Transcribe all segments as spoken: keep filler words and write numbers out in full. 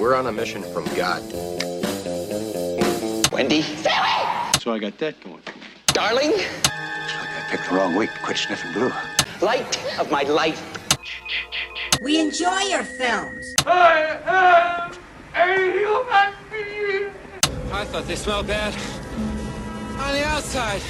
We're on a mission from God. Wendy? Sally! So I got that going for me. Darling? It's like I picked the wrong week to quit sniffing glue. Light of my life. We enjoy your films. I am a human being. I thought they smelled bad on the outside.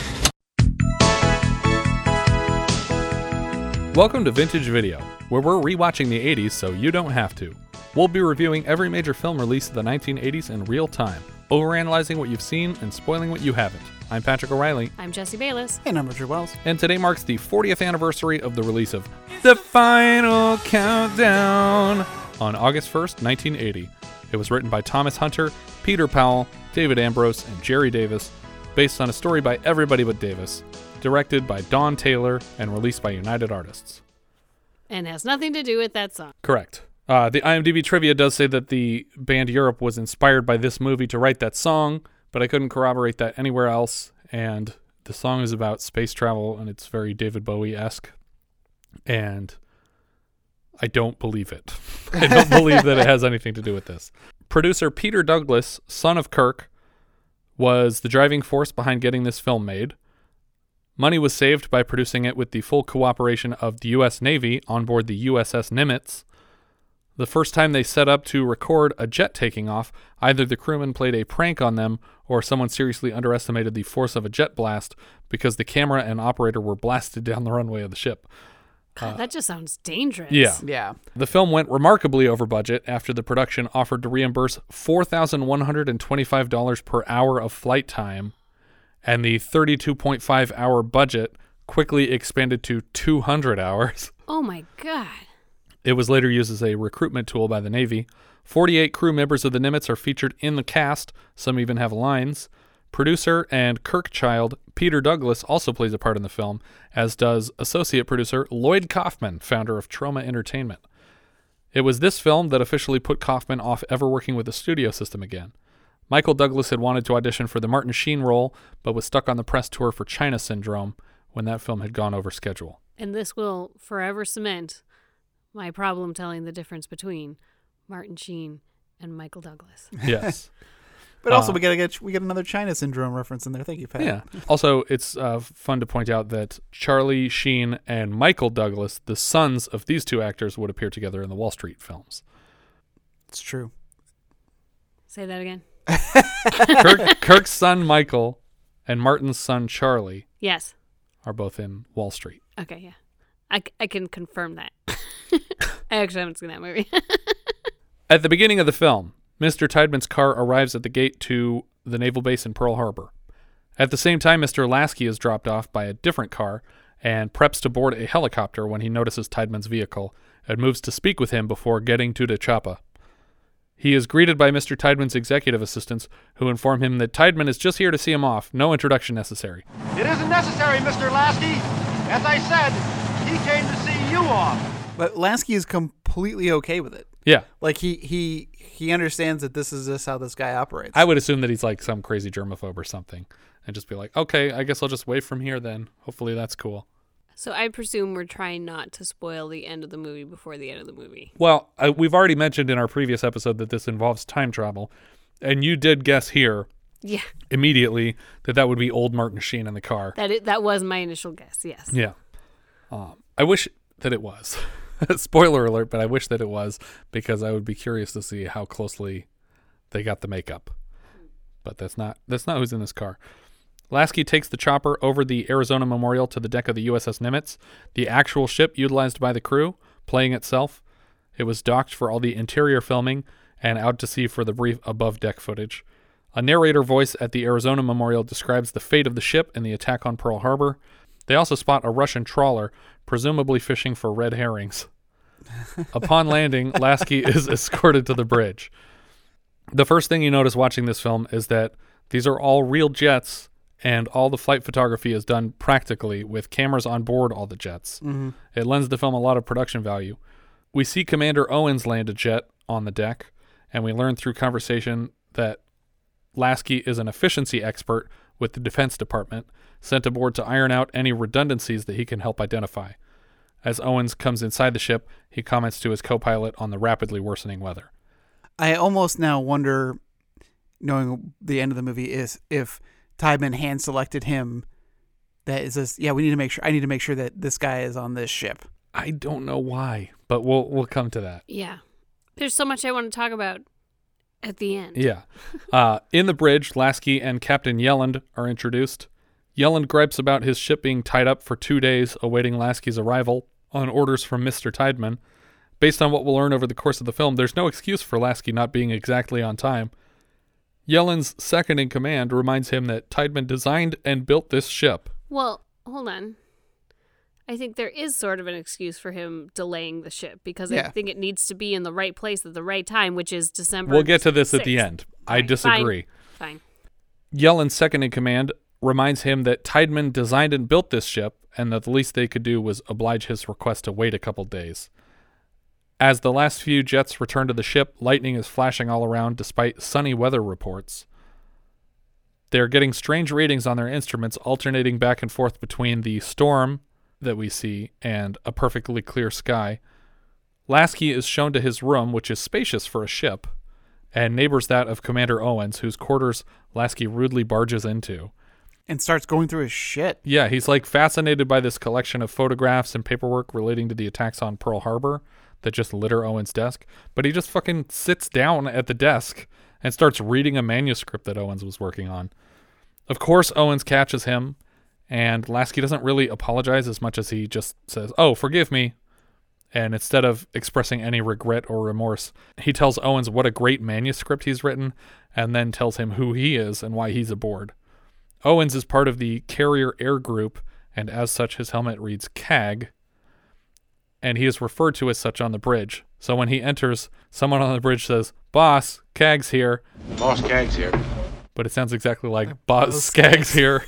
Welcome to Vintage Video, where we're rewatching the eighties so you don't have to. We'll be reviewing every major film release of the nineteen eighties in real time, overanalyzing what you've seen and spoiling what you haven't. I'm Patrick O'Reilly. I'm Jesse Bayless. And I'm Richard Wells. And today marks the fortieth anniversary of the release of The Final Countdown on August first, nineteen eighty. It was written by Thomas Hunter, Peter Powell, David Ambrose, and Jerry Davis, based on a story by everybody but Davis, directed by Don Taylor, and released by United Artists. And has nothing to do with that song. Correct. Uh, the IMDb trivia does say that the band Europe was inspired by this movie to write that song, but I couldn't corroborate that anywhere else, and the song is about space travel, and it's very David Bowie-esque, and I don't believe it. I don't believe that it has anything to do with this. Producer Peter Douglas, son of Kirk, was the driving force behind getting this film made. Money was saved by producing it with the full cooperation of the U S Navy on board the U S S Nimitz. The first time they set up to record a jet taking off, either the crewmen played a prank on them or someone seriously underestimated the force of a jet blast because the camera and operator were blasted down the runway of the ship. God, uh, that just sounds dangerous. Yeah. Yeah. The film went remarkably over budget after the production offered to reimburse four thousand one hundred twenty-five dollars per hour of flight time. And the thirty-two point five hour budget quickly expanded to two hundred hours. Oh my God. It was later used as a recruitment tool by the Navy. forty-eight crew members of the Nimitz are featured in the cast. Some even have lines. Producer and Kirkchild Peter Douglas also plays a part in the film, as does associate producer Lloyd Kaufman, founder of Troma Entertainment. It was this film that officially put Kaufman off ever working with the studio system again. Michael Douglas had wanted to audition for the Martin Sheen role, but was stuck on the press tour for China Syndrome when that film had gone over schedule. And this will forever cement my problem telling the difference between Martin Sheen and Michael Douglas. Yes. But also, uh, we got to get we get another China Syndrome reference in there. Thank you, Pat. Yeah. Also, it's uh, fun to point out that Charlie Sheen and Michael Douglas, the sons of these two actors, would appear together in the Wall Street films. It's true. Say that again. Kirk, Kirk's son Michael and Martin's son Charlie, yes, are both in Wall Street. Okay, yeah, I, I can confirm that. I actually haven't seen that movie. At the beginning of the film, Mister Tideman's car arrives at the gate to the naval base in Pearl Harbor. At the same time, Mister Lasky is dropped off by a different car and preps to board a helicopter when he notices Tideman's vehicle and moves to speak with him before getting to the chopper. He is greeted by Mister Tideman's executive assistants, who inform him that Tideman is just here to see him off. No introduction necessary. It isn't necessary, Mister Lasky. As I said, he came to see you off. But Lasky is completely okay with it. Yeah. Like, he he, he understands that this is just how this guy operates. I would assume that he's like some crazy germaphobe or something and just be like, okay, I guess I'll just wave from here then. Hopefully that's cool. So I presume we're trying not to spoil the end of the movie before the end of the movie. Well, I, we've already mentioned in our previous episode that this involves time travel, and you did guess here, yeah, immediately that that would be old Martin Sheen in the car. That it, that was my initial guess. Yes. Yeah. Um, I wish that it was. Spoiler alert, but I wish that it was, because I would be curious to see how closely they got the makeup. But that's not that's not who's in this car. Lasky takes the chopper over the Arizona Memorial to the deck of the U S S Nimitz, the actual ship utilized by the crew, playing itself. It was docked for all the interior filming and out to sea for the brief above-deck footage. A narrator voice at the Arizona Memorial describes the fate of the ship and the attack on Pearl Harbor. They also spot a Russian trawler, presumably fishing for red herrings. Upon landing, Lasky is escorted to the bridge. The first thing you notice watching this film is that these are all real jets, and all the flight photography is done practically with cameras on board all the jets. Mm-hmm. It lends the film a lot of production value. We see Commander Owens land a jet on the deck, and we learn through conversation that Lasky is an efficiency expert with the Defense Department, sent aboard to iron out any redundancies that he can help identify. As Owens comes inside the ship, he comments to his co-pilot on the rapidly worsening weather. I almost now wonder, knowing the end of the movie, is if Tyman hand selected him. That is this. Yeah, we need to make sure. I need to make sure that this guy is on this ship. I don't know why, but we'll we'll come to that. Yeah, there's so much I want to talk about at the end. Yeah, uh, in the bridge, Lasky and Captain Yelland are introduced. Yelland gripes about his ship being tied up for two days, awaiting Lasky's arrival on orders from Mister Tideman. Based on what we'll learn over the course of the film, there's no excuse for Lasky not being exactly on time. Yelland's second-in-command reminds him that Tideman designed and built this ship. Well, hold on. I think there is sort of an excuse for him delaying the ship because yeah. I think it needs to be in the right place at the right time, which is December sixth. We'll get to this at the end. Fine. I disagree. Fine. Fine. Yelland's second-in-command reminds him that Tideman designed and built this ship and that the least they could do was oblige his request to wait a couple days. As the last few jets return to the ship, lightning is flashing all around despite sunny weather reports. They're getting strange readings on their instruments, alternating back and forth between the storm that we see and a perfectly clear sky. Lasky is shown to his room, which is spacious for a ship, and neighbors that of Commander Owens, whose quarters Lasky rudely barges into. And starts going through his shit. Yeah, he's like fascinated by this collection of photographs and paperwork relating to the attacks on Pearl Harbor that just litter Owen's desk. But he just fucking sits down at the desk and starts reading a manuscript that Owens was working on. Of course, Owens catches him, and Lasky doesn't really apologize as much as he just says, "Oh, forgive me." And instead of expressing any regret or remorse, he tells Owens what a great manuscript he's written and then tells him who he is and why he's aboard. Owens is part of the Carrier Air Group, and as such, his helmet reads C A G, and he is referred to as such on the bridge. So when he enters, someone on the bridge says, "Boss, C A G's here." "Boss, C A G's here." But it sounds exactly like, "Boss, C A G's here."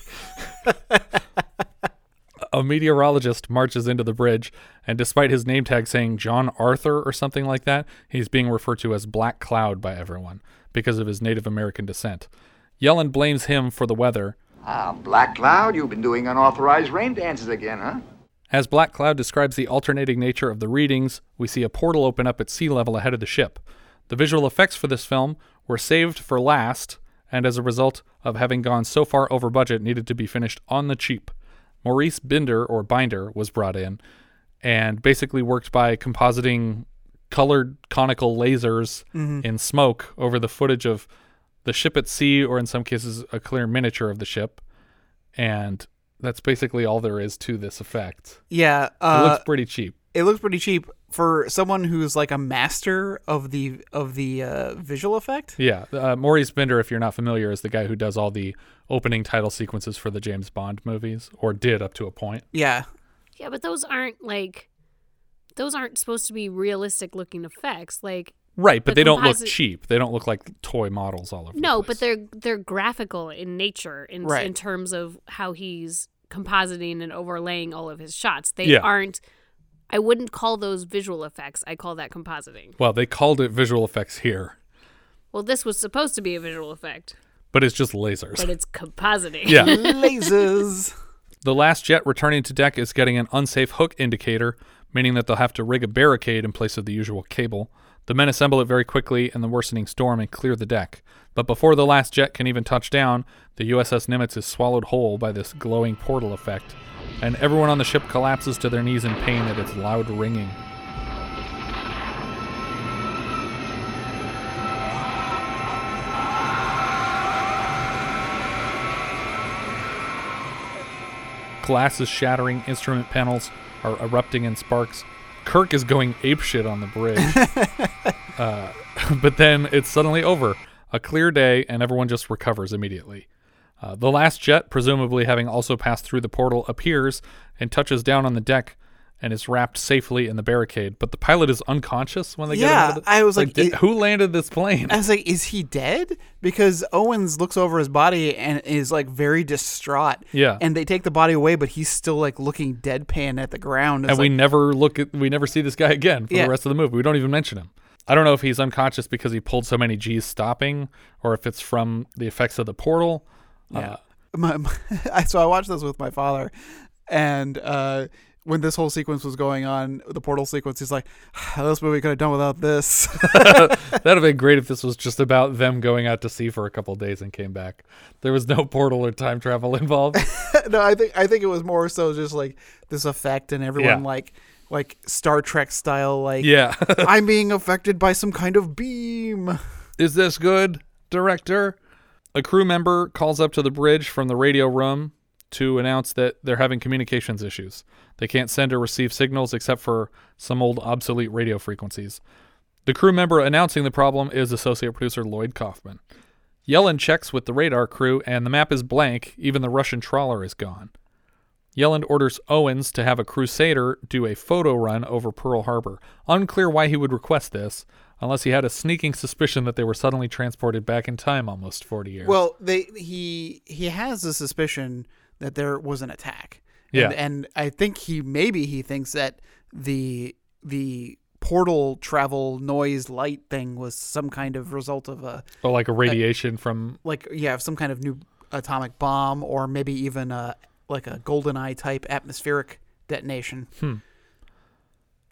A meteorologist marches into the bridge, and despite his name tag saying John Arthur or something like that, he's being referred to as Black Cloud by everyone because of his Native American descent. Yellen blames him for the weather. "Ah, Black Cloud, you've been doing unauthorized rain dances again, huh?" As Black Cloud describes the alternating nature of the readings, we see a portal open up at sea level ahead of the ship. The visual effects for this film were saved for last, and as a result of having gone so far over budget, needed to be finished on the cheap. Maurice Binder, or Binder, was brought in, and basically worked by compositing colored conical lasers mm-hmm. in smoke over the footage of the ship at sea, or in some cases, a clear miniature of the ship, and that's basically all there is to this effect. Yeah. Uh, it looks pretty cheap. It looks pretty cheap for someone who's like a master of the of the uh, visual effect. Yeah. Uh, Maurice Binder, if you're not familiar, is the guy who does all the opening title sequences for the James Bond movies, or did up to a point. Yeah. Yeah, but those aren't like, those aren't supposed to be realistic looking effects. Like, right, but, but they don't composite- look cheap. They don't look like toy models all over no, the place. No, but they're they're graphical in nature in, right. in terms of how he's compositing and overlaying all of his shots. They yeah. aren't, I wouldn't call those visual effects. I call that compositing. Well, they called it visual effects here. Well, this was supposed to be a visual effect. But it's just lasers. But it's compositing. Yeah. Lasers. The last jet returning to deck is getting an unsafe hook indicator, meaning that they'll have to rig a barricade in place of the usual cable. The men assemble it very quickly in the worsening storm and clear the deck. But before the last jet can even touch down, the U S S Nimitz is swallowed whole by this glowing portal effect, and everyone on the ship collapses to their knees in pain at its loud ringing. Glass is shattering, instrument panels are erupting in sparks. Kirk is going apeshit on the bridge. uh, but then it's suddenly over. A clear day, and everyone just recovers immediately. Uh, the last jet, presumably having also passed through the portal, appears and touches down on the deck and is wrapped safely in the barricade. But the pilot is unconscious when they yeah, get him. Yeah, I was like, like did, it, who landed this plane? I was like, is he dead? Because Owens looks over his body and is like very distraught. Yeah. And they take the body away, but he's still like looking deadpan at the ground. And like, we never look at, we never see this guy again for yeah. the rest of the movie. We don't even mention him. I don't know if he's unconscious because he pulled so many G's stopping, or if it's from the effects of the portal. Yeah. Uh, my, my, so I watched this with my father, and uh, when this whole sequence was going on, the portal sequence, he's like, this movie could have done without this. That would have been great if this was just about them going out to sea for a couple of days and came back. There was no portal or time travel involved. No, I think I think it was more so just like this effect and everyone yeah. like like Star Trek style, like yeah. I'm being affected by some kind of beam. Is this good, director? A crew member calls up to the bridge from the radio room to announce that they're having communications issues. They can't send or receive signals except for some old obsolete radio frequencies. The crew member announcing the problem is associate producer Lloyd Kaufman. Yellen checks with the radar crew and the map is blank. Even the Russian trawler is gone. Yellen orders Owens to have a crusader do a photo run over Pearl Harbor. Unclear why he would request this, unless he had a sneaking suspicion that they were suddenly transported back in time almost forty years. Well, they he he has a suspicion that there was an attack. Yeah. And, and I think he maybe he thinks that the the portal travel noise light thing was some kind of result of a Oh, like a radiation a, from like yeah, some kind of new atomic bomb, or maybe even a like a GoldenEye type atmospheric detonation. Hmm.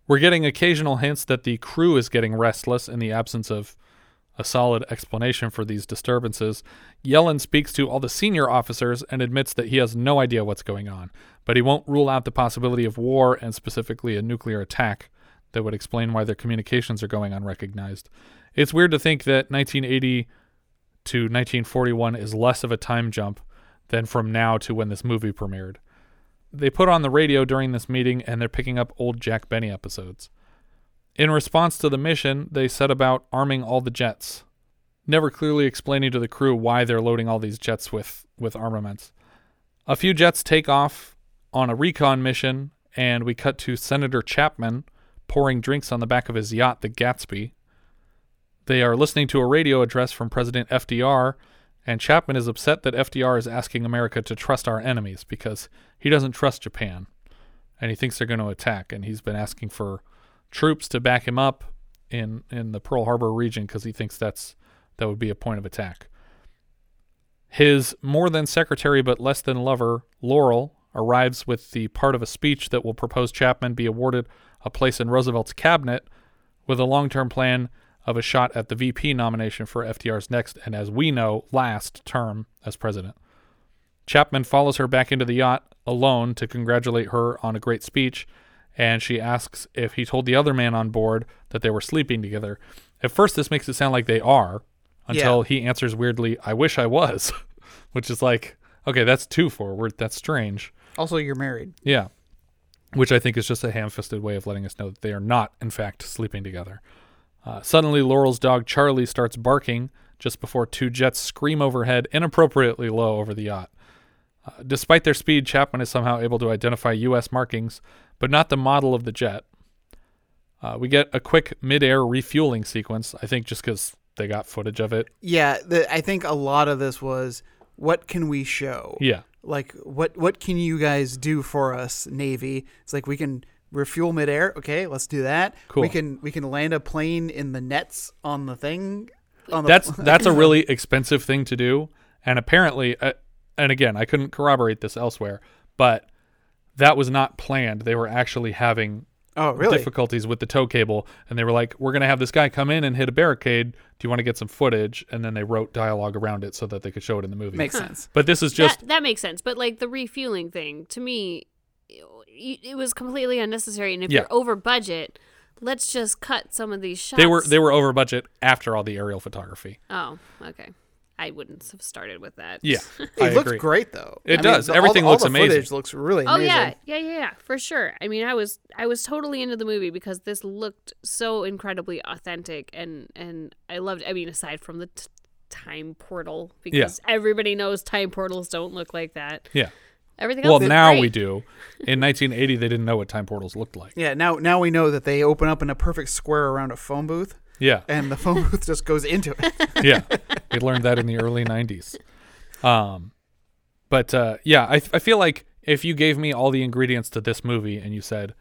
We're getting occasional hints that the crew is getting restless in the absence of a solid explanation for these disturbances. Yellen speaks to all the senior officers and admits that he has no idea what's going on, but he won't rule out the possibility of war and specifically a nuclear attack that would explain why their communications are going unrecognized. It's weird to think that nineteen eighty to nineteen forty-one is less of a time jump than from now to when this movie premiered. They put on the radio during this meeting and they're picking up old Jack Benny episodes. In response to the mission, they set about arming all the jets, never clearly explaining to the crew why they're loading all these jets with, with armaments. A few jets take off on a recon mission and we cut to Senator Chapman pouring drinks on the back of his yacht, the Gatsby. They are listening to a radio address from President F D R, and Chapman is upset that F D R is asking America to trust our enemies because he doesn't trust Japan and he thinks they're going to attack. And he's been asking for troops to back him up in, in the Pearl Harbor region because he thinks that's that would be a point of attack. His more than secretary but less than lover, Laurel, arrives with the part of a speech that will propose Chapman be awarded a place in Roosevelt's cabinet with a long-term plan of a shot at the V P nomination for F D R's next, and as we know, last term as president. Chapman follows her back into the yacht alone to congratulate her on a great speech, and she asks if he told the other man on board that they were sleeping together. At first, this makes it sound like they are, until yeah. he answers weirdly, I wish I was, which is like, okay, that's too forward, that's strange. Also, you're married. Yeah, which I think is just a ham-fisted way of letting us know that they are not, in fact, sleeping together. Uh, suddenly, Laurel's dog Charlie starts barking just before two jets scream overhead inappropriately low over the yacht. Uh, despite their speed, Chapman is somehow able to identify U S markings, but not the model of the jet. Uh, we get a quick mid-air refueling sequence, I think just because they got footage of it. Yeah, the, I think a lot of this was, what can we show? Yeah. Like, what, what can you guys do for us, Navy? It's like, we can... refuel midair. Okay, let's do that. Cool. We can we can land a plane in the nets on the thing. On the that's that's a really expensive thing to do, and apparently, uh, and again, I couldn't corroborate this elsewhere, but that was not planned. They were actually having oh, really? difficulties with the tow cable, and they were like, "We're going to have this guy come in and hit a barricade. Do you want to get some footage?" And then they wrote dialogue around it so that they could show it in the movie. Makes huh. sense. But this is just that, that makes sense. But like the refueling thing, to me, it was completely unnecessary, and if yeah. you're over budget, let's just cut some of these shots. They were they were over budget after all the aerial photography. Oh, okay. I wouldn't have started with that. Yeah, it I looks agree. great though. It I does. Mean, the, Everything all the, looks all the amazing. Footage looks really oh, amazing. Oh yeah, yeah, yeah, yeah, for sure. I mean, I was I was totally into the movie because this looked so incredibly authentic, and and I loved. I mean, aside from the t- time portal, because yeah. everybody knows time portals don't look like that. Yeah. Everything else well, now great. we do. In nineteen eighty, they didn't know what time portals looked like. Yeah, now now we know that they open up in a perfect square around a phone booth. Yeah. And the phone booth just goes into it. Yeah, we learned that in the early nineties. Um, But, uh, yeah, I, I feel like if you gave me all the ingredients to this movie and you said,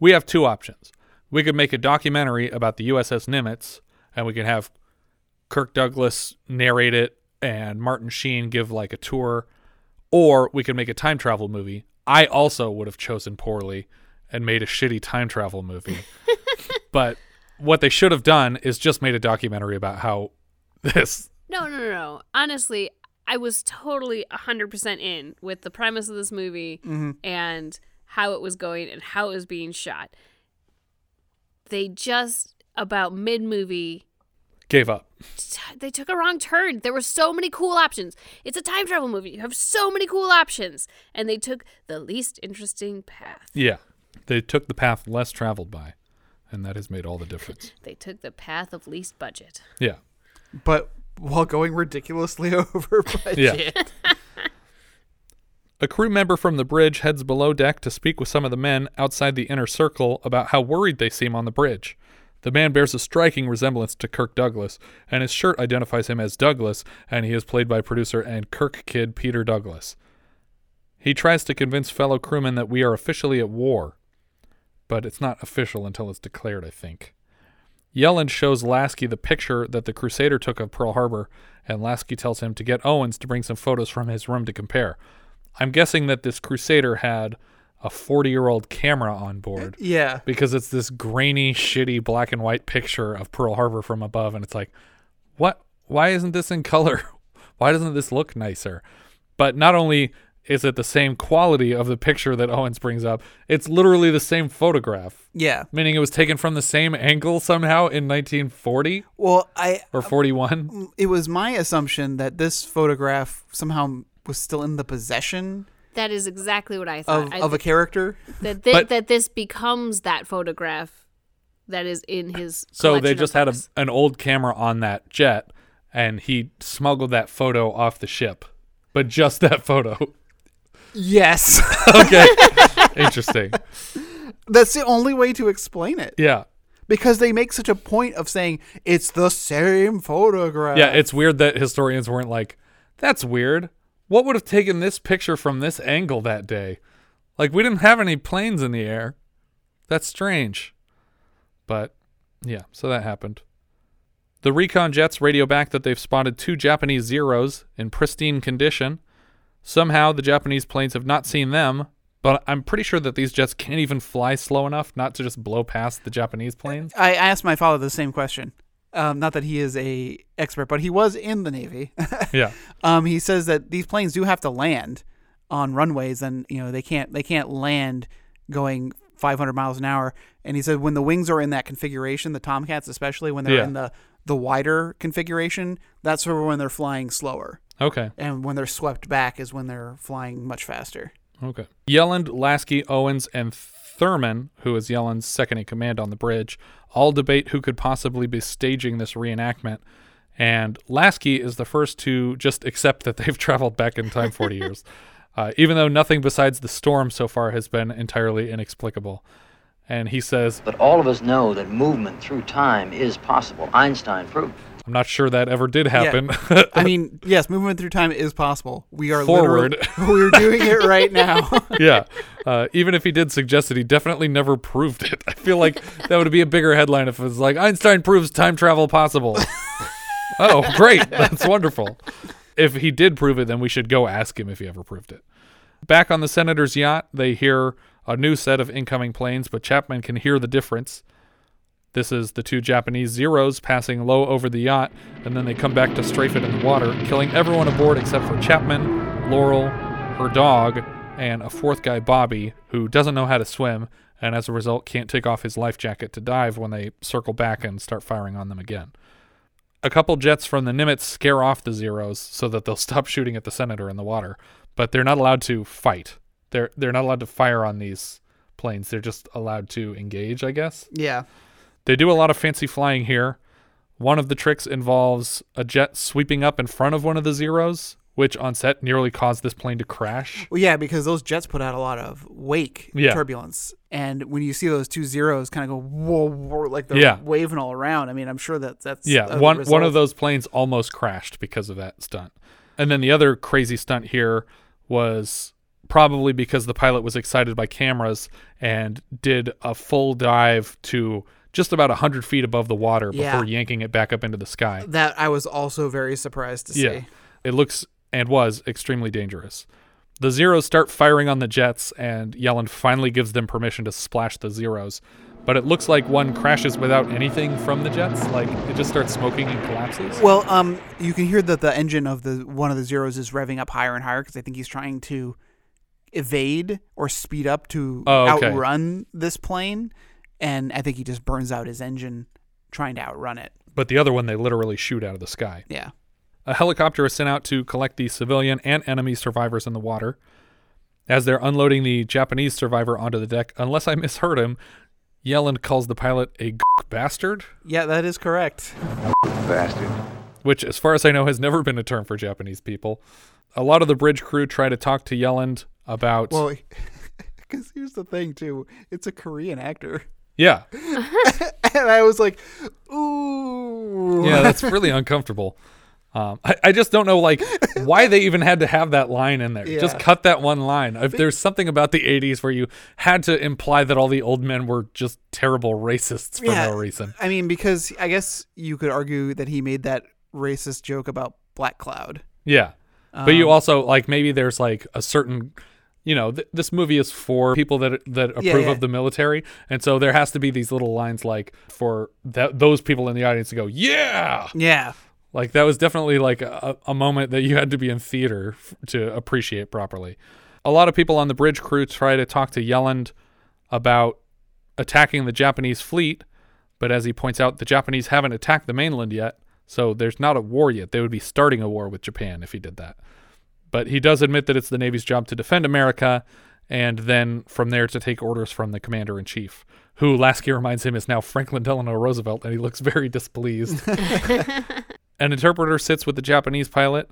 we have two options. We could make a documentary about the U S S Nimitz, and we could have Kirk Douglas narrate it and Martin Sheen give, like, a tour. Or we could make a time travel movie. I also would have chosen poorly and made a shitty time travel movie. But what they should have done is just made a documentary about how this... No, no, no, no. Honestly, I was totally one hundred percent in with the premise of this movie mm-hmm. and how it was going and how it was being shot. They just, about mid-movie... Gave up. T- they took a wrong turn. There were so many cool options. It's a time travel movie. You have so many cool options. And they took the least interesting path. Yeah. They took the path less traveled by. And that has made all the difference. They took the path of least budget. Yeah. But while going ridiculously over budget. Yeah. A crew member from the bridge heads below deck to speak with some of the men outside the inner circle about how worried they seem on the bridge. The man bears a striking resemblance to Kirk Douglas, and his shirt identifies him as Douglas, and he is played by producer and Kirk kid Peter Douglas. He tries to convince fellow crewmen that we are officially at war, but it's not official until it's declared, I think. Yellen shows Lasky the picture that the Crusader took of Pearl Harbor, and Lasky tells him to get Owens to bring some photos from his room to compare. I'm guessing that this Crusader had a forty-year-old camera on board. Yeah. Because it's this grainy, shitty black and white picture of Pearl Harbor from above, and it's like, what? Why isn't this in color? Why doesn't this look nicer? But not only is it the same quality of the picture that Owens brings up, it's literally the same photograph. Yeah. Meaning it was taken from the same angle somehow in nineteen forty? Well, I... Or forty-one? It was my assumption that this photograph somehow was still in the possession... That is exactly what I thought. Of, I of a character? That thi- but, that this becomes that photograph that is in his So they just had a, an old camera on that jet, and he smuggled that photo off the ship. But just that photo. Yes. Okay. Interesting. That's the only way to explain it. Yeah. Because they make such a point of saying, it's the same photograph. Yeah, it's weird that historians weren't like, that's weird. What would have taken this picture from this angle that day? Like, we didn't have any planes in the air. That's strange. But, yeah, so that happened. The recon jets radio back that they've spotted two Japanese Zeros in pristine condition. Somehow the Japanese planes have not seen them, but I'm pretty sure that these jets can't even fly slow enough not to just blow past the Japanese planes. I asked my father the same question. Um, not that he is a expert, but he was in the Navy. Yeah. Um, he says that these planes do have to land on runways, and you know they can't they can't land going five hundred miles an hour. And he said when the wings are in that configuration, the Tomcats especially, when they're yeah. in the, the wider configuration, that's sort of when they're flying slower. Okay. And when they're swept back is when they're flying much faster. Okay. Yelland, Lasky, Owens, and Thurman, who is Yellen's second in command on the bridge, all debate who could possibly be staging this reenactment, and Lasky is the first to just accept that they've traveled back in time forty years, uh, even though nothing besides the storm so far has been entirely inexplicable. And he says, but all of us know that movement through time is possible. Einstein proved. I'm not sure that ever did happen. Yeah. I mean, yes, movement through time is possible. We are forward. We're doing it right now. Yeah. Uh, even if he did suggest it, he definitely never proved it. I feel like that would be a bigger headline if it was like, Einstein proves time travel possible. Oh, great. That's wonderful. If he did prove it, then we should go ask him if he ever proved it. Back on the senator's yacht, they hear a new set of incoming planes, but Chapman can hear the difference. This is the two Japanese Zeros passing low over the yacht, and then they come back to strafe it in the water, killing everyone aboard except for Chapman, Laurel, her dog, and a fourth guy, Bobby, who doesn't know how to swim, and as a result can't take off his life jacket to dive when they circle back and start firing on them again. A couple jets from the Nimitz scare off the Zeros so that they'll stop shooting at the senator in the water, but they're not allowed to fight. They're, they're not allowed to fire on these planes. They're just allowed to engage, I guess. Yeah. They do a lot of fancy flying here. One of the tricks involves a jet sweeping up in front of one of the Zeros, which on set nearly caused this plane to crash. Well, yeah, because those jets put out a lot of wake yeah. turbulence. And when you see those two Zeros kind of go, whoa, whoa like they're yeah. waving all around, I mean, I'm sure that that's... Yeah, one, one of those planes almost crashed because of that stunt. And then the other crazy stunt here was... probably because the pilot was excited by cameras and did a full dive to just about one hundred feet above the water before yeah. yanking it back up into the sky. That I was also very surprised to see. Yeah, it looks and was extremely dangerous. The Zeros start firing on the jets, and Yellen finally gives them permission to splash the Zeros. But it looks like one crashes without anything from the jets. Like, it just starts smoking and collapses. Well, um, you can hear that the engine of the one of the Zeros is revving up higher and higher because I think he's trying to evade or speed up to oh, okay. outrun this plane. And I think he just burns out his engine trying to outrun it. But the other one, they literally shoot out of the sky. Yeah. A helicopter is sent out to collect the civilian and enemy survivors in the water. As they're unloading the Japanese survivor onto the deck, unless I misheard him, Yellen calls the pilot a g- bastard. Yeah, that is correct. Bastard. Which, as far as I know, has never been a term for Japanese people. A lot of the bridge crew try to talk to Yellen about... Well, because here's the thing, too. It's a Korean actor. Yeah. And I was like, ooh. Yeah, that's really uncomfortable. Um, I, I just don't know, like, why they even had to have that line in there. Yeah. Just cut that one line. If there's something about the eighties where you had to imply that all the old men were just terrible racists for yeah. no reason. I mean, because I guess you could argue that he made that racist joke about Black Cloud. Yeah. Um, but you also, like, maybe there's, like, a certain... You know, th- this movie is for people that that approve yeah, yeah. of the military. And so there has to be these little lines like for th- those people in the audience to go, yeah. Yeah. Like that was definitely like a, a moment that you had to be in theater f- to appreciate properly. A lot of people on the bridge crew try to talk to Yellen about attacking the Japanese fleet. But as he points out, the Japanese haven't attacked the mainland yet. So there's not a war yet. They would be starting a war with Japan if he did that. But he does admit that it's the Navy's job to defend America and then from there to take orders from the commander-in-chief, who Lasky reminds him is now Franklin Delano Roosevelt, and he looks very displeased. An interpreter sits with the Japanese pilot,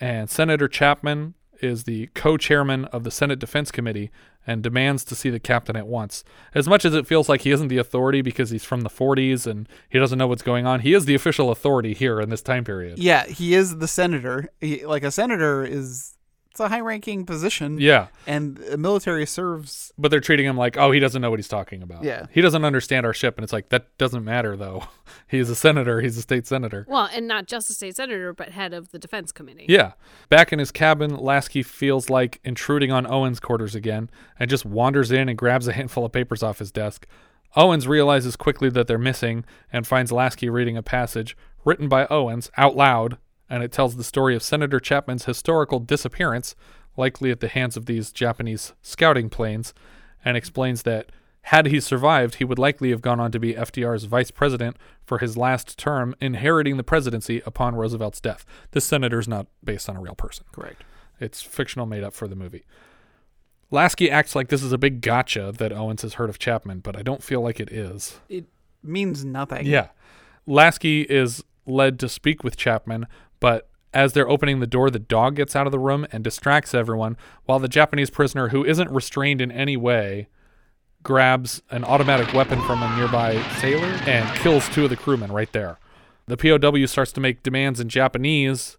and Senator Chapman is the co-chairman of the Senate Defense Committee and demands to see the captain at once. As much as it feels like he isn't the authority because he's from the forties and he doesn't know what's going on, he is the official authority here in this time period. Yeah, he is the senator. He, like a senator is, it's a high-ranking position. Yeah. And the military serves. But they're treating him like, oh, he doesn't know what he's talking about. Yeah. He doesn't understand our ship. And it's like, that doesn't matter, though. He's a senator. He's a state senator. Well, and not just a state senator, but head of the defense committee. Yeah. Back in his cabin, Lasky feels like intruding on Owen's quarters again and just wanders in and grabs a handful of papers off his desk. Owens realizes quickly that they're missing and finds Lasky reading a passage written by Owens out loud. And it tells the story of Senator Chapman's historical disappearance, likely at the hands of these Japanese scouting planes, and explains that had he survived, he would likely have gone on to be F D R's vice president for his last term, inheriting the presidency upon Roosevelt's death. This senator's not based on a real person. Correct. It's fictional made up for the movie. Lasky acts like this is a big gotcha that Owens has heard of Chapman, but I don't feel like it is. It means nothing. Yeah. Lasky is led to speak with Chapman, but as they're opening the door, the dog gets out of the room and distracts everyone, while the Japanese prisoner, who isn't restrained in any way, grabs an automatic weapon from a nearby sailor and kills two of the crewmen right there. The P O W starts to make demands in Japanese,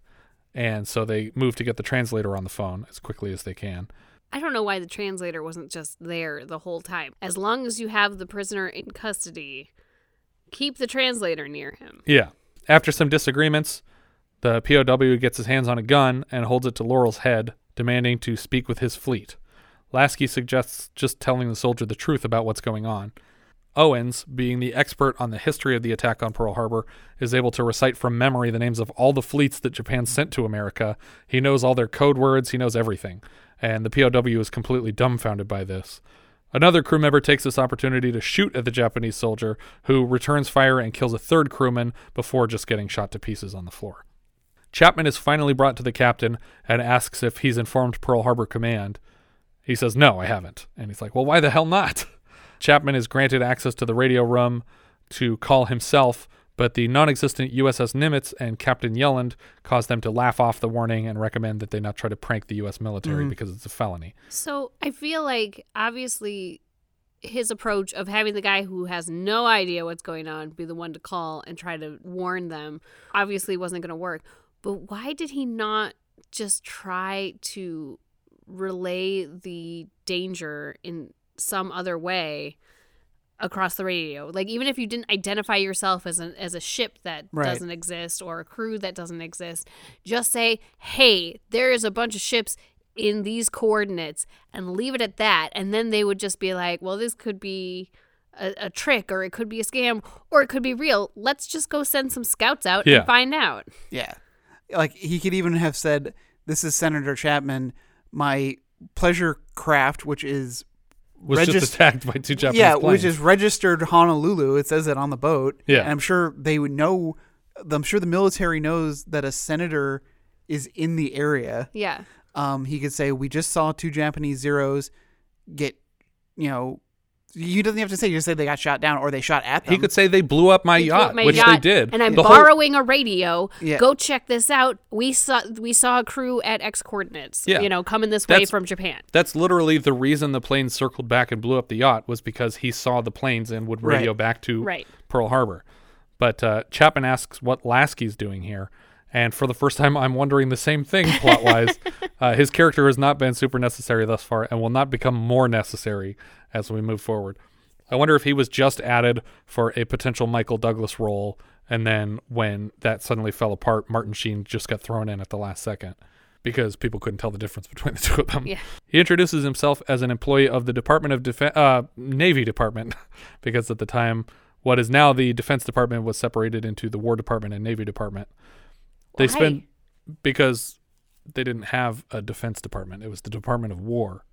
and so they move to get the translator on the phone as quickly as they can. I don't know why the translator wasn't just there the whole time. As long as you have the prisoner in custody, keep the translator near him. Yeah. After some disagreements, the P O W gets his hands on a gun and holds it to Laurel's head, demanding to speak with his fleet. Lasky suggests just telling the soldier the truth about what's going on. Owens, being the expert on the history of the attack on Pearl Harbor, is able to recite from memory the names of all the fleets that Japan sent to America. He knows all their code words. He knows everything. And the P O W is completely dumbfounded by this. Another crew member takes this opportunity to shoot at the Japanese soldier, who returns fire and kills a third crewman before just getting shot to pieces on the floor. Chapman is finally brought to the captain and asks if he's informed Pearl Harbor Command. He says, no, I haven't. And he's like, well, why the hell not? Chapman is granted access to the radio room to call himself, but the non-existent U S S Nimitz and Captain Yellen cause them to laugh off the warning and recommend that they not try to prank the U S military mm-hmm. because it's a felony. So I feel like, obviously, his approach of having the guy who has no idea what's going on be the one to call and try to warn them obviously wasn't going to work. But why did he not just try to relay the danger in some other way across the radio? Like, even if you didn't identify yourself as, an, as a ship that right. doesn't exist or a crew that doesn't exist, just say, hey, there is a bunch of ships in these coordinates and leave it at that. And then they would just be like, well, this could be a, a trick, or it could be a scam, or it could be real. Let's just go send some scouts out yeah. and find out. Yeah. Like, he could even have said, this is Senator Chapman. My pleasure craft, which is... Was regist- just attacked by two Japanese yeah, planes. Yeah, which is registered Honolulu. It says it on the boat. Yeah. And I'm sure they would know... I'm sure the military knows that a senator is in the area. Yeah. Um, he could say, we just saw two Japanese Zeros get, you know... You doesn't have to say. You just say they got shot down or they shot at them. He could say they blew up my they yacht, up my which yacht, they did. And I'm the borrowing whole... a radio. Yeah. Go check this out. We saw we saw a crew at X coordinates, yeah. you know, coming this that's, way from Japan. That's literally the reason the plane circled back and blew up the yacht, was because he saw the planes and would radio right. back to right. Pearl Harbor. But uh, Chapman asks what Lasky's doing here. And for the first time, I'm wondering the same thing plot-wise. uh, his character has not been super necessary thus far and will not become more necessary as we move forward. I wonder if he was just added for a potential Michael Douglas role, and then when that suddenly fell apart, Martin Sheen just got thrown in at the last second because people couldn't tell the difference between the two of them. Yeah. He introduces himself as an employee of the Department of Defe- uh, Navy Department because at the time, what is now the Defense Department was separated into the War Department and Navy Department. They spent because they didn't have a defense department. It was the Department of War.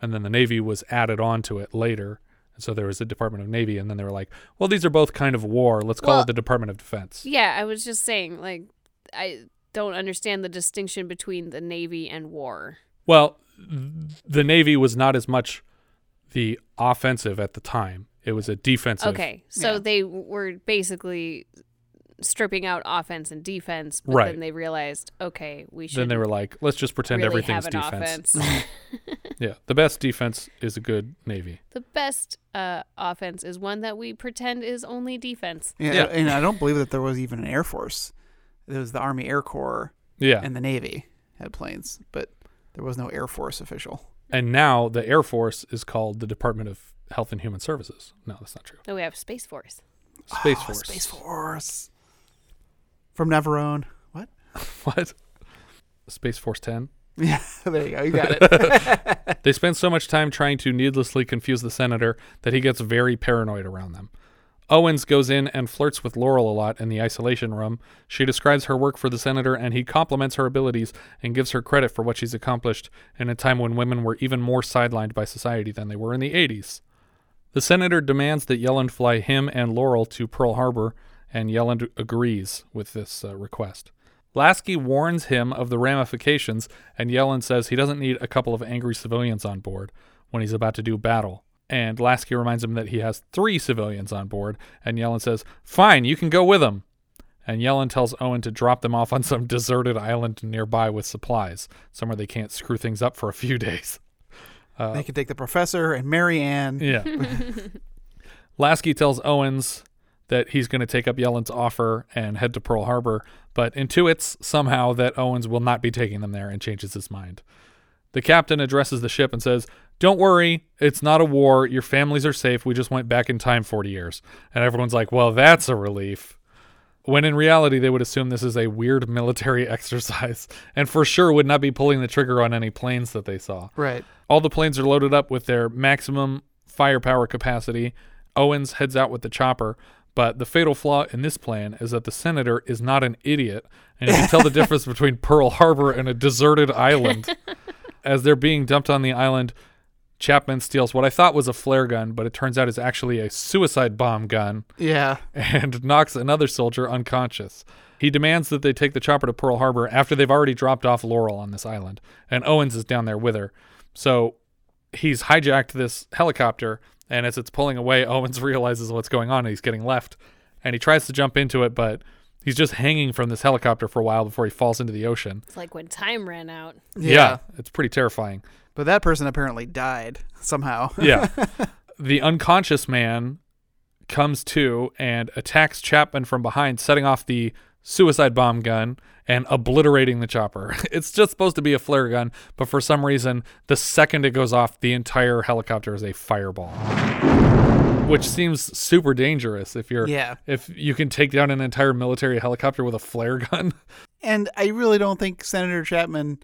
And then the Navy was added on to it later. And so there was a Department of Navy. And then they were like, well, these are both kind of war. Let's call well, it the Department of Defense. Yeah, I was just saying, like, I don't understand the distinction between the Navy and war. Well, the Navy was not as much the offensive at the time. It was a defensive. Okay, so yeah. they were basically... stripping out offense and defense, but right. then they realized, okay, we should. Then they were like, let's just pretend really everything's defense. Yeah, the best defense is a good Navy. The best uh, offense is one that we pretend is only defense. Yeah, yeah, and I don't believe that there was even an Air Force. There was the Army Air Corps yeah. and the Navy had planes, but there was no Air Force official. And now the Air Force is called the Department of Health and Human Services. No, that's not true. No, we have Space Force. Space oh, Force. Space Force. From Navarone. What? What? Space Force ten? Yeah, there you go. You got it. They spend so much time trying to needlessly confuse the senator that he gets very paranoid around them. Owens goes in and flirts with Laurel a lot in the isolation room. She describes her work for the senator, and he compliments her abilities and gives her credit for what she's accomplished in a time when women were even more sidelined by society than they were in the eighties. The senator demands that Yellen fly him and Laurel to Pearl Harbor, and Yellen agrees with this uh, request. Lasky warns him of the ramifications, and Yellen says he doesn't need a couple of angry civilians on board when he's about to do battle. And Lasky reminds him that he has three civilians on board, and Yellen says, fine, you can go with them. And Yellen tells Owen to drop them off on some deserted island nearby with supplies, somewhere they can't screw things up for a few days. Uh, they can take the professor and Mary Ann. Yeah. Lasky tells Owens that he's going to take up Yellen's offer and head to Pearl Harbor, but intuits somehow that Owens will not be taking them there and changes his mind. The captain addresses the ship and says, don't worry, it's not a war, your families are safe, we just went back in time forty years. And everyone's like, well, that's a relief. When in reality, they would assume this is a weird military exercise and for sure would not be pulling the trigger on any planes that they saw. Right. All the planes are loaded up with their maximum firepower capacity. Owens heads out with the chopper, but the fatal flaw in this plan is that the senator is not an idiot, and he can tell the difference between Pearl Harbor and a deserted island. As they're being dumped on the island, Chapman steals what I thought was a flare gun, but it turns out is actually a suicide bomb gun. Yeah. And knocks another soldier unconscious. He demands that they take the chopper to Pearl Harbor after they've already dropped off Laurel on this island, and Owens is down there with her. So he's hijacked this helicopter, and as it's pulling away, Owens realizes what's going on and he's getting left. And he tries to jump into it, but he's just hanging from this helicopter for a while before he falls into the ocean. It's like when time ran out. Yeah. yeah it's pretty terrifying. But that person apparently died somehow. Yeah. The unconscious man comes to and attacks Chapman from behind, setting off the suicide bomb gun and obliterating the chopper. It's just supposed to be a flare gun, but for some reason, the second it goes off, the entire helicopter is a fireball, which seems super dangerous if you're yeah. if you can take down an entire military helicopter with a flare gun. And I really don't think Senator Chapman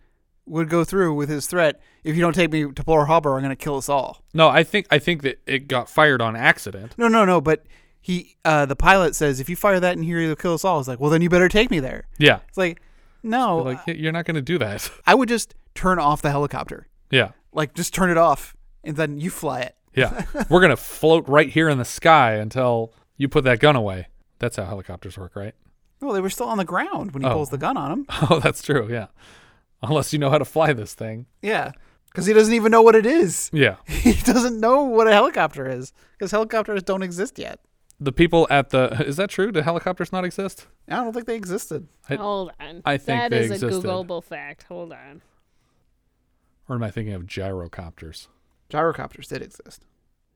would go through with his threat, if you don't take me to Pearl Harbor, I'm going to kill us all. No, I think I think that it got fired on accident. No, no, no, but he, uh, the pilot says, if you fire that in here, you'll kill us all. It's like, well, then you better take me there. Yeah. It's like, no. Like, you're not going to do that. I would just turn off the helicopter. Yeah. Like, just turn it off, and then you fly it. Yeah. We're going to float right here in the sky until you put that gun away. That's how helicopters work, right? Well, they were still on the ground when he oh. pulls the gun on them. Oh, that's true, yeah. Unless you know how to fly this thing. Yeah, because he doesn't even know what it is. Yeah. He doesn't know what a helicopter is, because helicopters don't exist yet. The people at the... Is that true? Do helicopters not exist? I don't think they existed. I, Hold on. I think that they is existed. A Googleable fact. Hold on. Or am I thinking of gyrocopters? Gyrocopters did exist.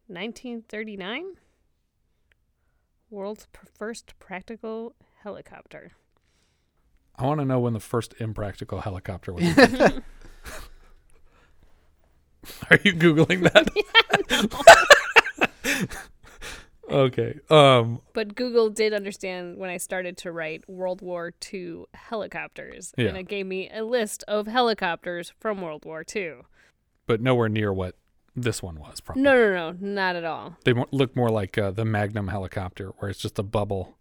nineteen thirty-nine? World's pr- first practical helicopter. I want to know when the first impractical helicopter was. Are you Googling that? Yeah, no. Okay. Um, but Google did understand when I started to write World War Two helicopters. Yeah. And it gave me a list of helicopters from World War Two. But nowhere near what this one was, probably. No, no, no. Not at all. They look more like uh, the Magnum helicopter, where it's just a bubble.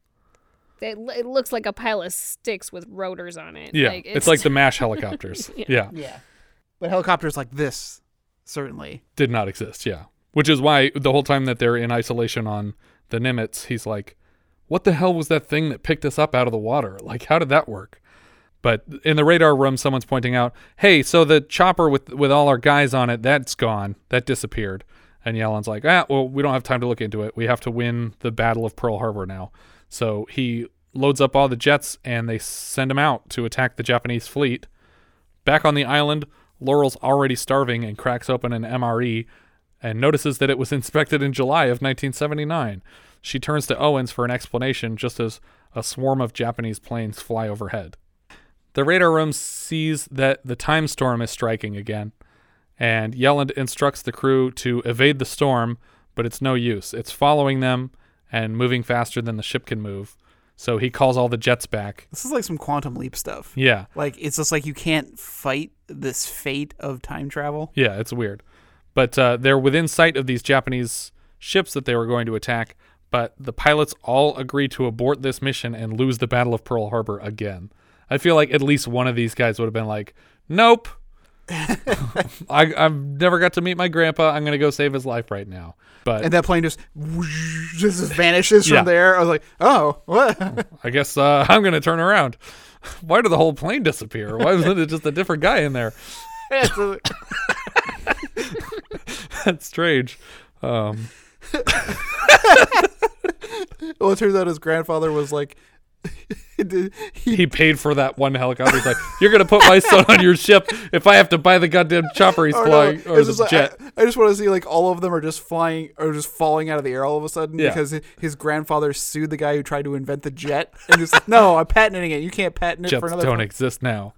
It, it looks like a pile of sticks with rotors on it. Yeah, like, it's, it's like the MASH helicopters. Yeah. yeah. Yeah. But helicopters like this certainly did not exist, yeah. Which is why the whole time that they're in isolation on the Nimitz, he's like, what the hell was that thing that picked us up out of the water? Like, how did that work? But in the radar room, someone's pointing out, hey, so the chopper with, with all our guys on it, that's gone. That disappeared. And Yellen's like, ah, well, we don't have time to look into it. We have to win the Battle of Pearl Harbor now. So he loads up all the jets, and they send him out to attack the Japanese fleet. Back on the island, Laurel's already starving and cracks open an M R E and notices that it was inspected in July of nineteen seventy-nine. She turns to Owens for an explanation just as a swarm of Japanese planes fly overhead. The radar room sees that the time storm is striking again, and Yelland instructs the crew to evade the storm, but it's no use. It's following them and moving faster than the ship can move. So he calls all the jets back. This is like some Quantum Leap stuff. Yeah. Like, it's just like you can't fight this fate of time travel. Yeah, it's weird. But uh, they're within sight of these Japanese ships that they were going to attack, but the pilots all agree to abort this mission and lose the Battle of Pearl Harbor again. I feel like at least one of these guys would have been like, nope. I, I've never got to meet my grandpa. I'm going to go save his life right now. But and that plane just whoosh, just vanishes yeah. from there. I was like, oh, what? I guess uh, I'm going to turn around. Why did the whole plane disappear? Why wasn't it just a different guy in there? That's strange. Um. Well, it turns out his grandfather was like... He, he paid for that one helicopter. He's like, you're going to put my son on your ship if I have to buy the goddamn chopper he's or flying. No, or the like, jet. I, I just want to see, like, all of them are just flying or just falling out of the air all of a sudden yeah. because his grandfather sued the guy who tried to invent the jet. And he's like, no, I'm patenting it. You can't patent it Jets for another Jets don't one. Exist now.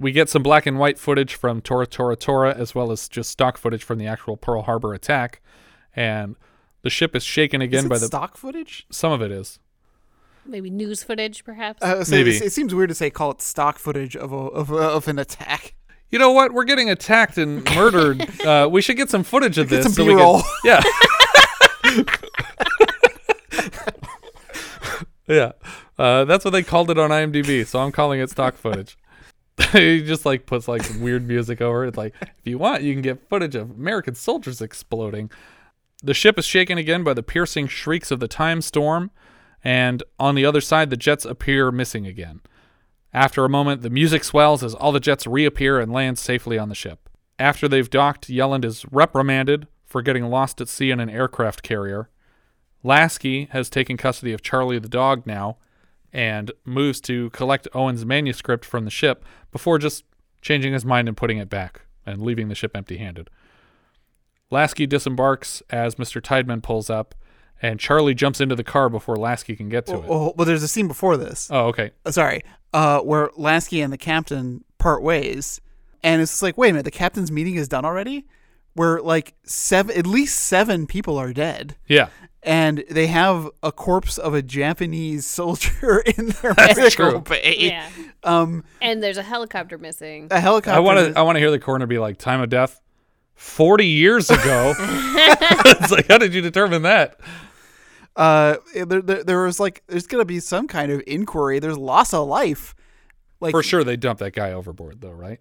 We get some black and white footage from Tora Tora Tora as well as just stock footage from the actual Pearl Harbor attack. And the ship is shaken again is by the... stock footage? Some of it is. Maybe news footage, perhaps. Uh, so Maybe. It, it seems weird to say call it stock footage of a, of, a, of an attack. You know what? We're getting attacked and murdered. Uh, we should get some footage of this. Get some B-roll. So we can, yeah. yeah. Uh, that's what they called it on IMDb, so I'm calling it stock footage. He just like puts like weird music over it. It's like, if you want, you can get footage of American soldiers exploding. The ship is shaken again by the piercing shrieks of the time storm. And on the other side, the jets appear missing again. After a moment, the music swells as all the jets reappear and land safely on the ship. After they've docked, Yelland is reprimanded for getting lost at sea in an aircraft carrier. Lasky has taken custody of Charlie the dog now and moves to collect Owen's manuscript from the ship before just changing his mind and putting it back and leaving the ship empty-handed. Lasky disembarks as Mister Tideman pulls up, and Charlie jumps into the car before Lasky can get to it. Oh, well, there's a scene before this. Oh, okay. Sorry. Uh, where Lasky and the captain part ways. And it's like, wait a minute, the captain's meeting is done already? where like seven, at least seven people are dead. Yeah. And they have a corpse of a Japanese soldier in their That's medical true. bay. Yeah. Um, and there's a helicopter missing. A helicopter. I want to. I want to hear the coroner be like, "Time of death, forty years ago." It's like, how did you determine that? Uh, there, there, there was like, there's gonna be some kind of inquiry. There's loss of life. Like for sure, they dumped that guy overboard, though, right?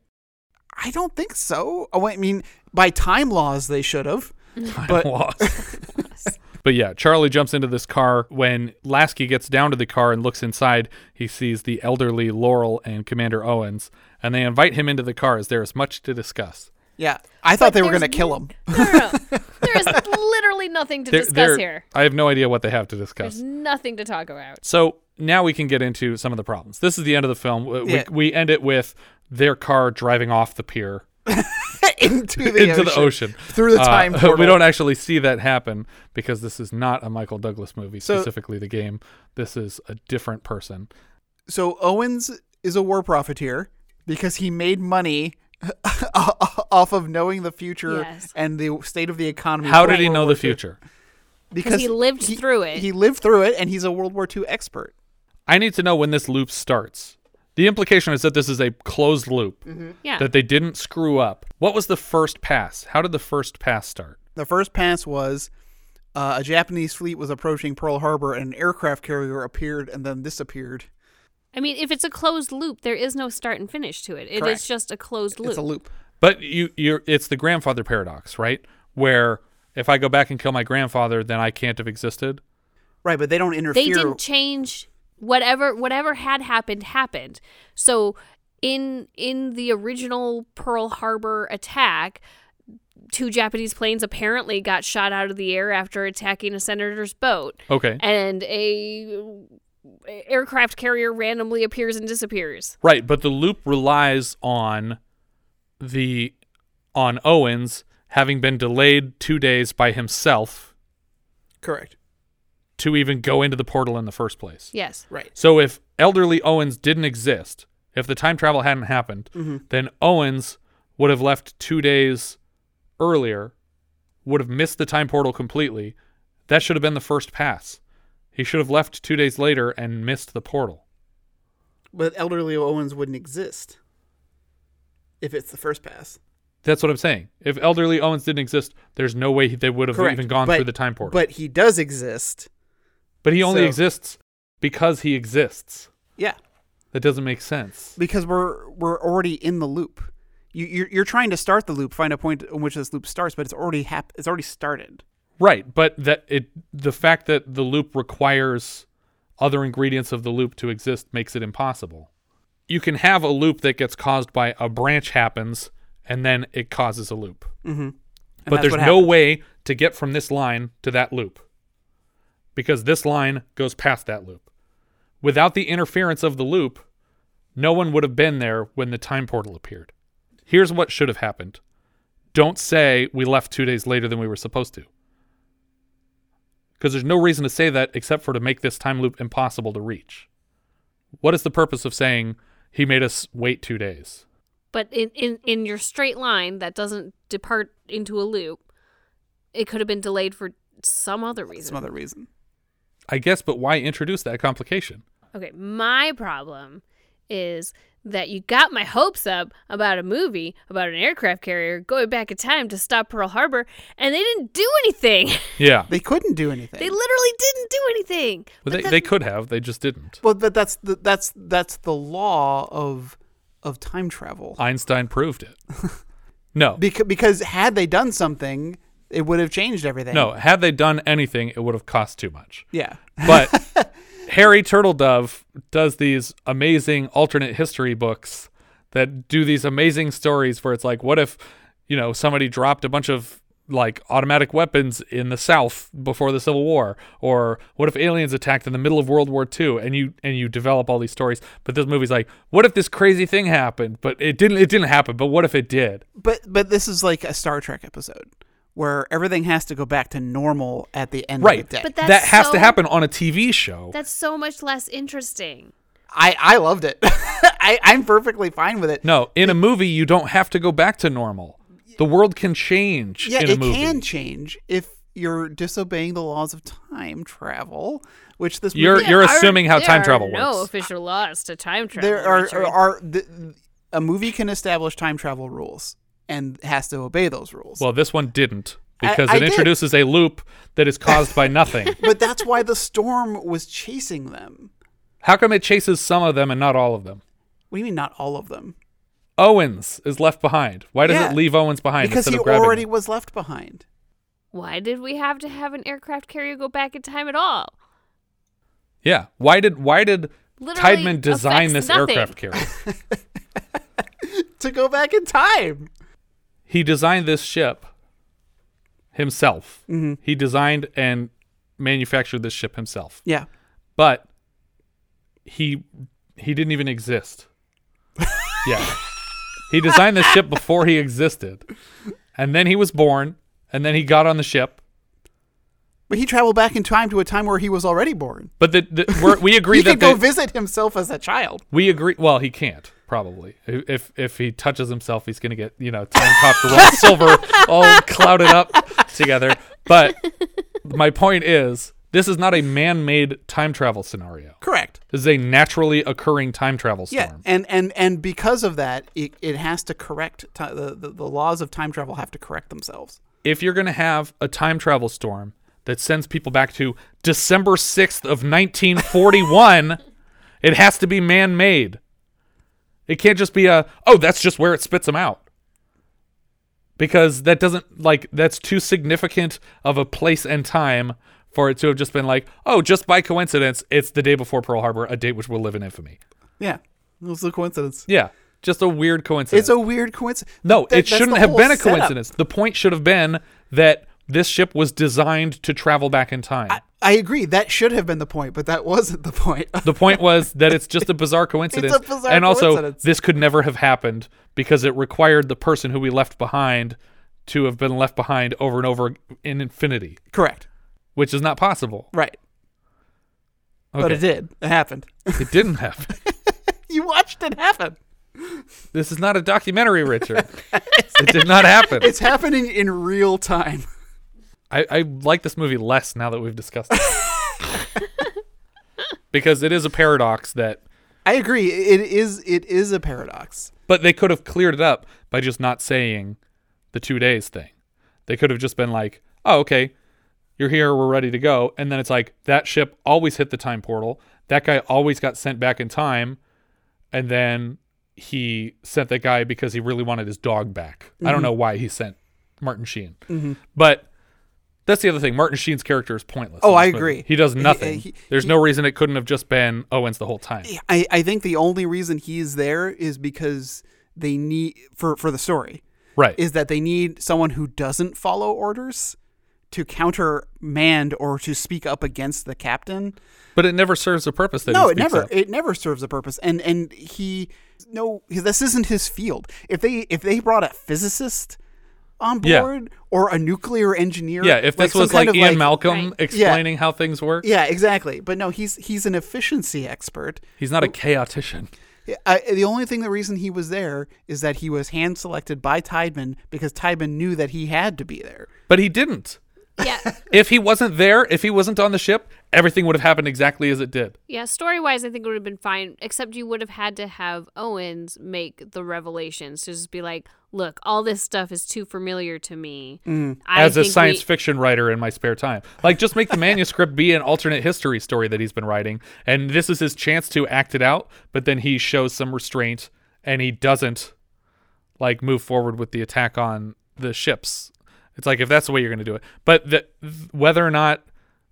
I don't think so. Oh, I mean, by time laws, they should have. Time but- laws. But yeah, Charlie jumps into this car. When Lasky gets down to the car and looks inside, he sees the elderly Laurel and Commander Owens, and they invite him into the car as there is much to discuss. Yeah, I thought but they were going to kill him. No, no, no. There is literally nothing to there, discuss there, here. I have no idea what they have to discuss. There's nothing to talk about. So now we can get into some of the problems. This is the end of the film. We, yeah. we end it with their car driving off the pier. into the into ocean. the ocean through the time uh, portal. We don't actually see that happen because this is not a Michael Douglas movie, so, specifically the game. This is a different person. So Owens is a war profiteer because he made money off of knowing the future yes. and the state of the economy. How did he know the future? Because he lived he, through it. He lived through it, and he's a World War Two expert. I need to know when this loop starts. The implication is that this is a closed loop, mm-hmm. yeah. that they didn't screw up. What was the first pass? How did the first pass start? The first pass was uh, a Japanese fleet was approaching Pearl Harbor and an aircraft carrier appeared and then disappeared. I mean, if it's a closed loop, there is no start and finish to it. It Correct. is just a closed loop. It's a loop. But you, you're, it's the grandfather paradox, right? Where if I go back and kill my grandfather, then I can't have existed. Right, but they don't interfere. They didn't change... Whatever whatever had happened, happened. So in in the original Pearl Harbor attack, two Japanese planes apparently got shot out of the air after attacking a senator's boat. Okay. And a aircraft carrier randomly appears and disappears. Right, but the loop relies on the on Owens having been delayed two days by himself. Correct. To even go into the portal in the first place. Yes. Right. So if elderly Owens didn't exist, if the time travel hadn't happened, mm-hmm. then Owens would have left two days earlier, would have missed the time portal completely. That should have been the first pass. He should have left two days later and missed the portal. But elderly Owens wouldn't exist if it's the first pass. That's what I'm saying. If elderly Owens didn't exist, there's no way they would have Correct. even gone but, through the time portal. But he does exist. But he only so, exists because he exists. Yeah, that doesn't make sense. Because we're we're already in the loop. You you're, you're trying to start the loop, find a point in which this loop starts, but it's already hap- It's already started. Right, but that it the fact that the loop requires other ingredients of the loop to exist makes it impossible. You can have a loop that gets caused by a branch happens, and then it causes a loop. Mm-hmm. But there's no way to get from this line to that loop. Because this line goes past that loop. Without the interference of the loop, no one would have been there when the time portal appeared. Here's what should have happened. Don't say we left two days later than we were supposed to. Because there's no reason to say that except for to make this time loop impossible to reach. What is the purpose of saying he made us wait two days? But in, in, in your straight line that doesn't depart into a loop, it could have been delayed for some other reason. Some other reason. I guess, but why introduce that complication? Okay, my problem is that you got my hopes up about a movie about an aircraft carrier going back in time to stop Pearl Harbor, and they didn't do anything. Yeah. They couldn't do anything. They literally didn't do anything. Well, but they, that, they could have. They just didn't. Well, but that's the, that's that's the law of of time travel. Einstein proved it. No. Because, because had they done something... It would have changed everything. No, had they done anything, it would have cost too much. Yeah. But Harry Turtledove does these amazing alternate history books that do these amazing stories where it's like, what if, you know, somebody dropped a bunch of like automatic weapons in the South before the Civil War, or what if aliens attacked in the middle of World War Two, and you and you develop all these stories. But this movie's like, what if this crazy thing happened? But it didn't. It didn't happen. But what if it did? But but this is like a Star Trek episode, where everything has to go back to normal at the end right. of the day. But that's that has so, to happen on a T V show. That's so much less interesting. I, I loved it. I, I'm perfectly fine with it. No, in it, a movie, you don't have to go back to normal. The world can change yeah, in a movie. Yeah, it can change if you're disobeying the laws of time travel, which this movie... You're, yeah, you're assuming how time travel works. There are no official laws to time travel. There are... are, are the, a movie can establish time travel rules and has to obey those rules. Well, this one didn't. Because I, I it introduces did. a loop that is caused by nothing. But that's why the storm was chasing them. How come it chases some of them and not all of them? What do you mean not all of them? Owens is left behind. Why does yeah. it leave Owens behind? Because instead he of grabbing already him? was left behind. Why did we have to have an aircraft carrier go back in time at all? Yeah. Why did why did Literally Tideman design this nothing. aircraft carrier? To go back in time. He designed this ship himself. Mm-hmm. He designed and manufactured this ship himself. Yeah. But he he didn't even exist. Yeah. He designed this ship before he existed. And then he was born, and then he got on the ship. But he traveled back in time to a time where he was already born. But the, the, we're, we agree he that... He could go visit himself as a child. We agree... Well, he can't, probably. If if he touches himself, he's going to get, you know, time popped with all silver, all clouded up together. But my point is, this is not a man-made time travel scenario. Correct. This is a naturally occurring time travel storm. Yeah, and, and, and because of that, it, it has to correct... T- the, the, the laws of time travel have to correct themselves. If you're going to have a time travel storm that sends people back to December sixth of nineteen forty-one, it has to be man-made. It can't just be a, oh, that's just where it spits them out. Because that doesn't, like, that's too significant of a place and time for it to have just been like, oh, just by coincidence, it's the day before Pearl Harbor, a date which will live in infamy. Yeah. It was a coincidence. Yeah. Just a weird coincidence. It's a weird coincidence. No, that, it shouldn't have been a coincidence. Setup. The point should have been that this ship was designed to travel back in time. I, I agree. That should have been the point, but that wasn't the point. The point was that it's just a bizarre coincidence. It's a bizarre and coincidence. And also, this could never have happened because it required the person who we left behind to have been left behind over and over in infinity. Correct. Which is not possible. Right. Okay. But it did. It happened. It didn't happen. You watched it happen. This is not a documentary, Richard. It did not happen. It's happening in real time. I, I like this movie less now that we've discussed it. Because it is a paradox that... I agree. It is It is a paradox. But they could have cleared it up by just not saying the two days thing. They could have just been like, oh, okay, you're here, we're ready to go. And then it's like, that ship always hit the time portal. That guy always got sent back in time. And then he sent that guy because he really wanted his dog back. Mm-hmm. I don't know why he sent Martin Sheen. Mm-hmm. But that's the other thing. Martin Sheen's character is pointless. Oh, I agree. Movie. He does nothing. He, he, There's he, no reason it couldn't have just been Owens the whole time. I, I think the only reason he's there is because they need, for, for the story, right? Is that they need someone who doesn't follow orders to countermand or to speak up against the captain. But it never serves a purpose. That no, he it never, up. it never serves a purpose. And, and he, no, this isn't his field. If they, if they brought a physicist on board yeah. or a nuclear engineer. Yeah. If this like was like Ian like, Malcolm right. explaining yeah. how things work. Yeah, exactly. But no, he's, he's an efficiency expert. He's not a chaotician. I, the only thing, the reason he was there is that he was hand selected by Tideman because Tideman knew that he had to be there, but he didn't. Yeah. If he wasn't there, if he wasn't on the ship, everything would have happened exactly as it did. Yeah, story-wise, I think it would have been fine, except you would have had to have Owens make the revelations to just be like, look, all this stuff is too familiar to me. Mm. I as a science we- fiction writer in my spare time. Like, just make the manuscript be an alternate history story that he's been writing, and this is his chance to act it out, but then he shows some restraint, and he doesn't, like, move forward with the attack on the ships. It's like, if that's the way you're going to do it. But the, whether or not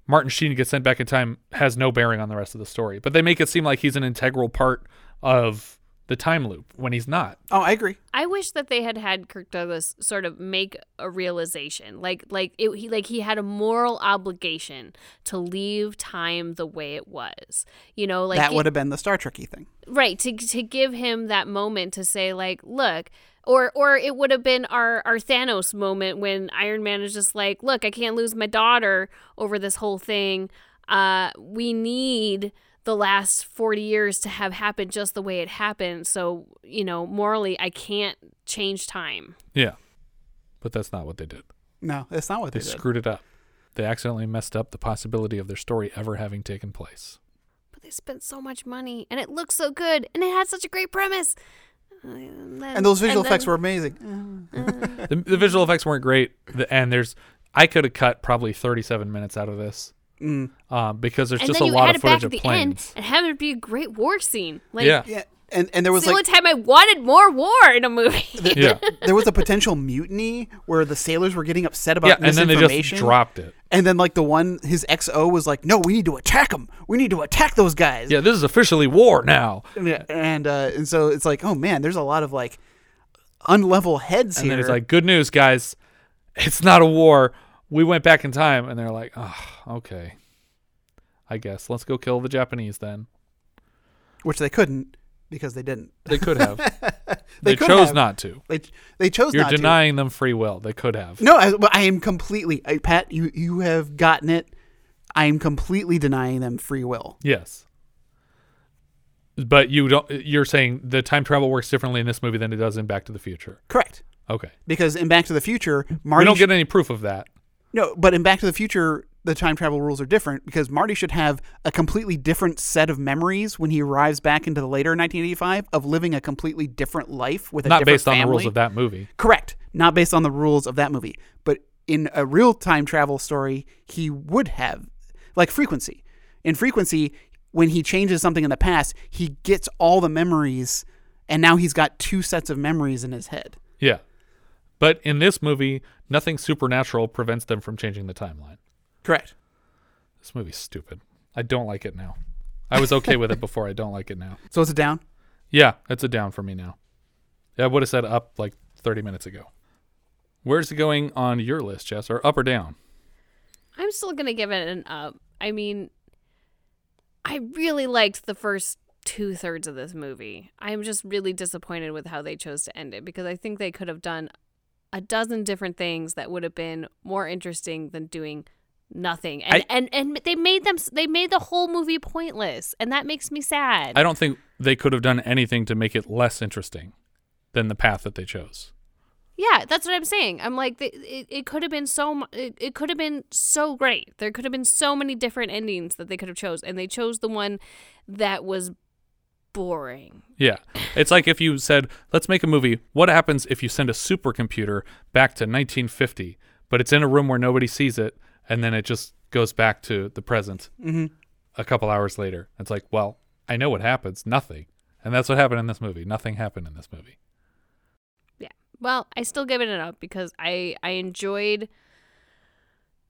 Martin Sheen gets sent back in time has no bearing on the rest of the story. But they make it seem like he's an integral part of the time loop when he's not. Oh, I agree. I wish that they had had Kirk Douglas sort of make a realization. Like like it, he like he had a moral obligation to leave time the way it was. You know, like that would have been the Star Trek-y thing. Right, to to give him that moment to say like, look, Or or it would have been our, our Thanos moment when Iron Man is just like, look, I can't lose my daughter over this whole thing. Uh, we need the last forty years to have happened just the way it happened. So, you know, morally, I can't change time. Yeah. But that's not what they did. No, that's not what they, they did. They screwed it up. They accidentally messed up the possibility of their story ever having taken place. But they spent so much money, and it looked so good, and it had such a great premise. And, then, and those visual and effects then, were amazing. Uh, uh, the, the visual effects weren't great. The, and there's, I could have cut probably thirty-seven minutes out of this. Mm. Um, because there's and just a lot of footage of planes. And have it be a great war scene. Like, yeah. yeah. And, and there was it's the like, only time I wanted more war in a movie. The, yeah. There was a potential mutiny where the sailors were getting upset about yeah, misinformation. And then they just dropped it. And then like the one, his X O was like, no, we need to attack them. We need to attack those guys. Yeah, this is officially war now. Yeah. And, uh, and so it's like, oh man, there's a lot of like unlevel heads and here. And then it's like, good news, guys. It's not a war. We went back in time. And they're like, oh, okay. I guess. Let's go kill the Japanese then. Which they couldn't. Because they didn't. They could have. they they could chose have. not to. They they chose You're not to. You're denying them free will. They could have. No, I, I am completely. I, Pat, you, you have gotten it. I am completely denying them free will. Yes. But you don't, you're saying the time travel works differently in this movie than it does in Back to the Future. Correct. Okay. Because in Back to the Future, Marty... We don't get any proof of that. No, but in Back to the Future... the time travel rules are different because Marty should have a completely different set of memories when he arrives back into the later nineteen eighty-five of living a completely different life with a different family. Not based on the rules of that movie. Correct. Not based on the rules of that movie. But in a real time travel story, he would have, like Frequency. In Frequency, when he changes something in the past, he gets all the memories, and now he's got two sets of memories in his head. Yeah. But in this movie, nothing supernatural prevents them from changing the timeline. Correct. This movie's stupid. I don't like it now. I was okay with it before. I don't like it now. So it's a down? Yeah, it's a down for me now. I would have said up like thirty minutes ago. Where's it going on your list, Jess? Or up or down? I'm still going to give it an up. I mean, I really liked the first two thirds of this movie. I'm just really disappointed with how they chose to end it because I think they could have done a dozen different things that would have been more interesting than doing nothing. And, I, and and they made them they made the whole movie pointless, and that makes me sad. I don't think they could have done anything to make it less interesting than the path that they chose. Yeah, that's what I'm saying. I'm like, it, it could have been so it, it could have been so great. There could have been so many different endings that they could have chose, and they chose the one that was boring. Yeah. It's like if you said, let's make a movie. What happens if you send a supercomputer back to nineteen fifty, but it's in a room where nobody sees it? And then it just goes back to the present mm-hmm. a couple hours later. It's like, well, I know what happens. Nothing. And that's what happened in this movie. Nothing happened in this movie. Yeah. Well, I still give it an up because I, I enjoyed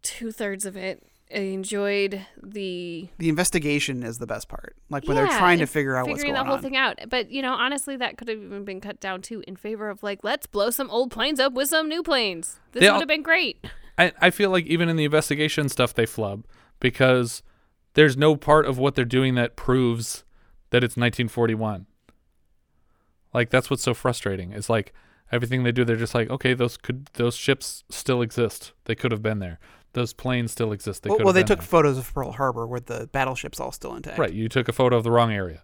two-thirds of it. I enjoyed the... The investigation is the best part. Like when yeah, they're trying to figure out what's going on. Figuring the whole on. thing out. But, you know, honestly, that could have even been cut down, too, in favor of, like, let's blow some old planes up with some new planes. This would have been great. I, I feel like even in the investigation stuff, they flub because there's no part of what they're doing that proves that it's nineteen forty-one. Like, that's what's so frustrating. It's like everything they do, they're just like, okay, those could those ships still exist. They could have been there. Those planes still exist. They well, could well have they been took there. Photos of Pearl Harbor with the battleships all still intact. Right. You took a photo of the wrong area.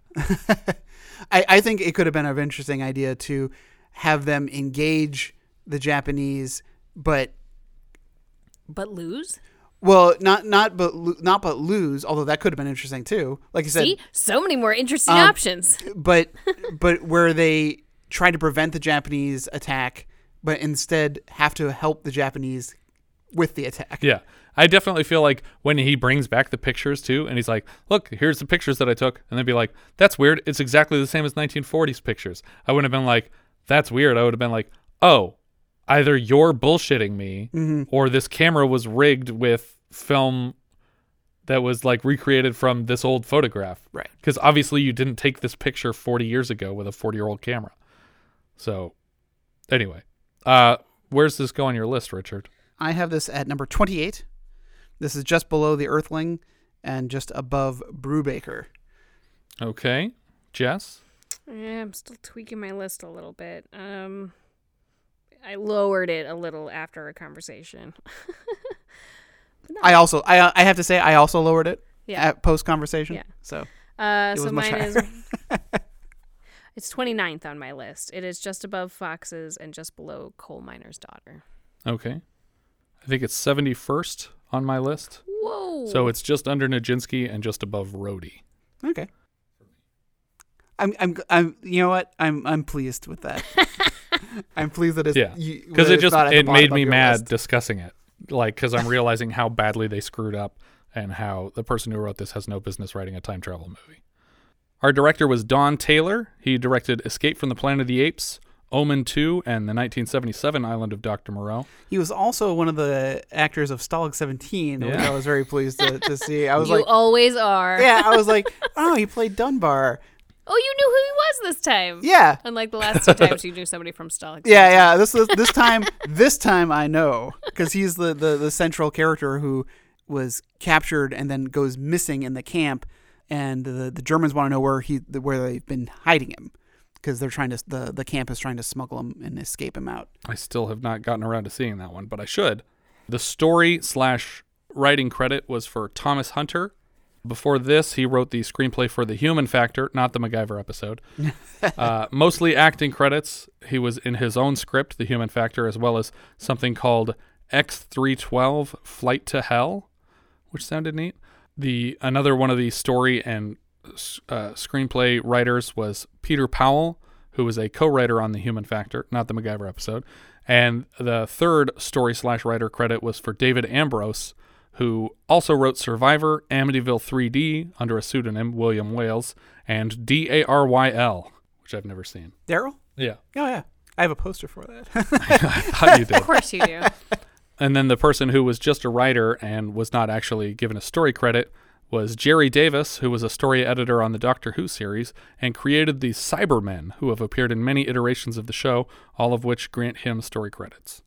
I, I think it could have been an interesting idea to have them engage the Japanese, but... But lose? Well, not not but not but lose. Although that could have been interesting too. Like you said, see, so many more interesting um, options. But but where they try to prevent the Japanese attack, but instead have to help the Japanese with the attack. Yeah, I definitely feel like when he brings back the pictures too, and he's like, "Look, here's the pictures that I took," and they'd be like, "That's weird. It's exactly the same as nineteen forties pictures." I wouldn't have been like, "That's weird." I would have been like, "Oh." Either you're bullshitting me mm-hmm. or this camera was rigged with film that was like recreated from this old photograph. Right. Because obviously you didn't take this picture forty years ago with a forty-year-old camera. So anyway, uh, where's this go on your list, Richard? I have this at number twenty-eight. This is just below The Earthling and just above Brubaker. Okay. Jess? Yeah, I'm still tweaking my list a little bit. Um... I lowered it a little after a conversation. no. I also, I I have to say, I also lowered it yeah. at post conversation. Yeah. So, uh, it so was mine much higher. is. It's twenty-ninth on my list. It is just above Foxes and just below Coal Miner's Daughter. Okay. I think it's seventy-first on my list. Whoa. So it's just under Nijinsky and just above Rhodey. Okay. I'm I'm I'm you know what? I'm I'm pleased with that. I'm pleased that it's yeah. Because it just it made me mad discussing it. Like, because I'm realizing how badly they screwed up and how the person who wrote this has no business writing a time travel movie. Our director was Don Taylor. He directed Escape from the Planet of the Apes, Omen two, and the nineteen seventy-seven Island of Doctor Moreau. He was also one of the actors of Stalag seventeen, yeah. which I was very pleased to, to see. I was you like, always are. Yeah, I was like, oh, he played Dunbar. Oh, you knew who he was this time. Yeah. Unlike the last two times you knew somebody from Stalag. Yeah, yeah. This was, this time this time I know, because he's the, the, the central character who was captured and then goes missing in the camp, and the, the Germans want to know where he where they've been hiding him, because they're trying to the, the camp is trying to smuggle him and escape him out. I still have not gotten around to seeing that one, but I should. The story slash writing credit was for Thomas Hunter. Before this, he wrote the screenplay for The Human Factor, not the MacGyver episode. Uh, mostly acting credits. He was in his own script, The Human Factor, as well as something called X three twelve Flight to Hell, which sounded neat. The another one of the story and uh, screenplay writers was Peter Powell, who was a co-writer on The Human Factor, not the MacGyver episode. And the third story slash writer credit was for David Ambrose, who also wrote Survivor, Amityville three D under a pseudonym, William Wales, and D A R Y L, which I've never seen. Daryl? Yeah. Oh, yeah. I have a poster for that. I thought you did. Of course you do. And then the person who was just a writer and was not actually given a story credit was Jerry Davis, who was a story editor on the Doctor Who series and created the Cybermen, who have appeared in many iterations of the show, all of which grant him story credits.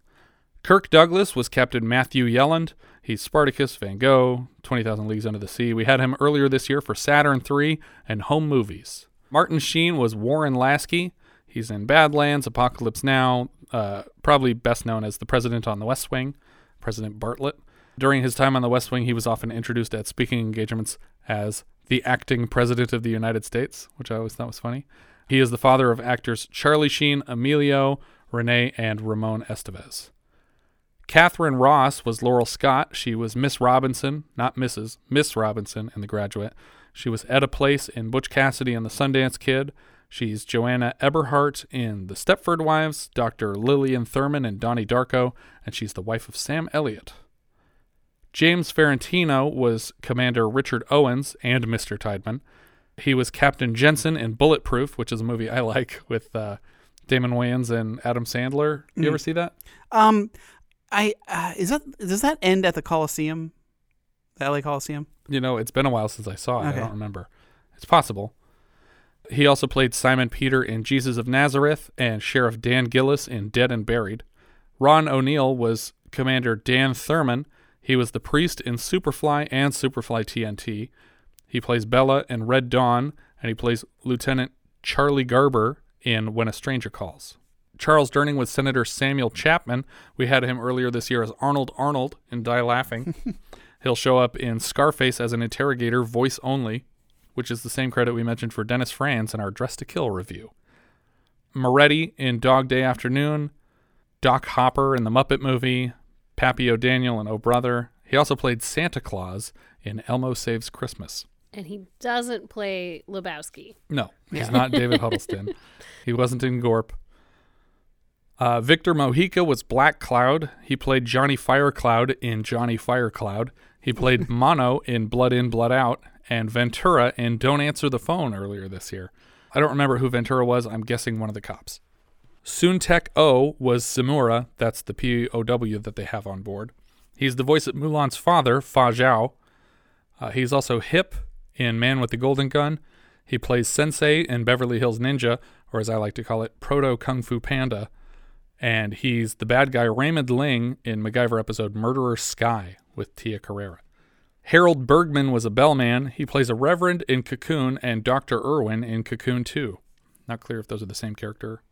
Kirk Douglas was Captain Matthew Yelland. He's Spartacus, Van Gogh, twenty thousand Leagues Under the Sea. We had him earlier this year for Saturn three and Home Movies. Martin Sheen was Warren Lasky. He's in Badlands, Apocalypse Now, uh, probably best known as the President on the West Wing, President Bartlett. During his time on the West Wing, he was often introduced at speaking engagements as the acting President of the United States, which I always thought was funny. He is the father of actors Charlie Sheen, Emilio, Renee, and Ramon Estevez. Catherine Ross was Laurel Scott. She was Miss Robinson, not Missus Miss Robinson in The Graduate. She was Etta Place in Butch Cassidy and the Sundance Kid. She's Joanna Eberhart in The Stepford Wives, Doctor Lillian Thurman in Donnie Darko, and she's the wife of Sam Elliott. James Farentino was Commander Richard Owens and Mister Tideman. He was Captain Jensen in Bulletproof, which is a movie I like with uh, Damon Wayans and Adam Sandler. You mm. ever see that? Um. I uh, is that does that end at the Coliseum, the L A Coliseum? You know, it's been a while since I saw it. Okay. I don't remember. It's possible. He also played Simon Peter in Jesus of Nazareth and Sheriff Dan Gillis in Dead and Buried. Ron O'Neill was Commander Dan Thurman. He was the priest in Superfly and Superfly T N T. He plays Bella in Red Dawn, and he plays Lieutenant Charlie Garber in When a Stranger Calls. Charles Durning was Senator Samuel Chapman. We had him earlier this year as Arnold Arnold in Die Laughing. He'll show up in Scarface as an interrogator, voice only, which is the same credit we mentioned for Dennis Franz in our Dress to Kill review. Moretti in Dog Day Afternoon, Doc Hopper in The Muppet Movie, Pappy O'Daniel in Oh Brother. He also played Santa Claus in Elmo Saves Christmas. And he doesn't play Lebowski. No, he's yeah. not David Huddleston. He wasn't in Gorp. Uh, Victor Mojica was Black Cloud. He played Johnny Firecloud in Johnny Firecloud. He played Mono in Blood In, Blood Out, and Ventura in Don't Answer the Phone earlier this year. I don't remember who Ventura was. I'm guessing one of the cops. Soon-Tek Oh was Zamora. That's the P O W that they have on board. He's the voice of Mulan's father, Fa Zhao. Uh, he's also Hip in Man with the Golden Gun. He plays Sensei in Beverly Hills Ninja, or as I like to call it, Proto Kung Fu Panda. And he's the bad guy Raymond Ling in MacGyver episode Murderer Sky with Tia Carrera. Harold Bergman was a bellman. He plays a reverend in Cocoon and Doctor Irwin in Cocoon two. Not clear if those are the same character.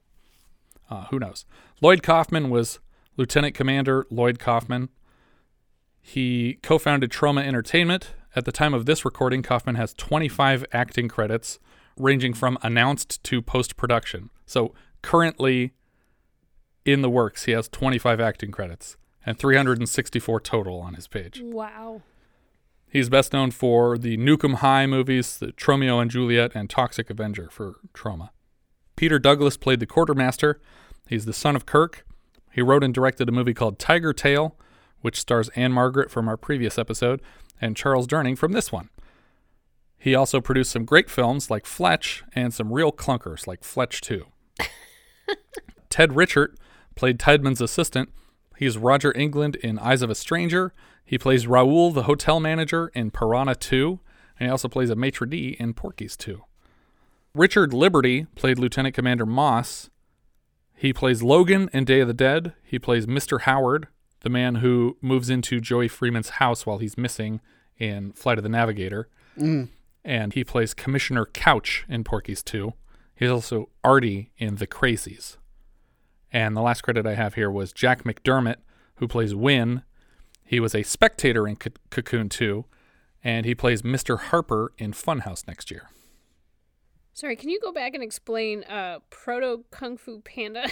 Uh, who knows? Lloyd Kaufman was Lieutenant Commander Lloyd Kaufman. He co-founded Troma Entertainment. At the time of this recording, Kaufman has twenty-five acting credits, ranging from announced to post-production. So currently in the works, he has twenty-five acting credits. and three hundred sixty-four total on his page. Wow. He's best known for the Nukem High movies, the Tromeo and Juliet, and Toxic Avenger for Troma. Peter Douglas played the quartermaster. He's the son of Kirk. He wrote and directed a movie called Tiger Tail, which stars Anne Margaret from our previous episode, and Charles Durning from this one. He also produced some great films like Fletch and some real clunkers like Fletch two. Ted Richard played Tiedman's assistant. He's Roger England in Eyes of a Stranger. He plays Raoul, the hotel manager, in Piranha two, and he also plays a maitre d' in Porky's two. Richard Liberty played Lieutenant Commander Moss. He plays Logan in Day of the Dead. He plays Mister Howard, the man who moves into Joey Freeman's house while he's missing in Flight of the Navigator. Mm. And he plays Commissioner Couch in Porky's two. He's also Artie in The Crazies. And the last credit I have here was Jack McDermott, who plays Wynn. He was a spectator in C- Cocoon two, and he plays Mister Harper in Funhouse next year. Sorry, can you go back and explain uh, Proto Kung Fu Panda?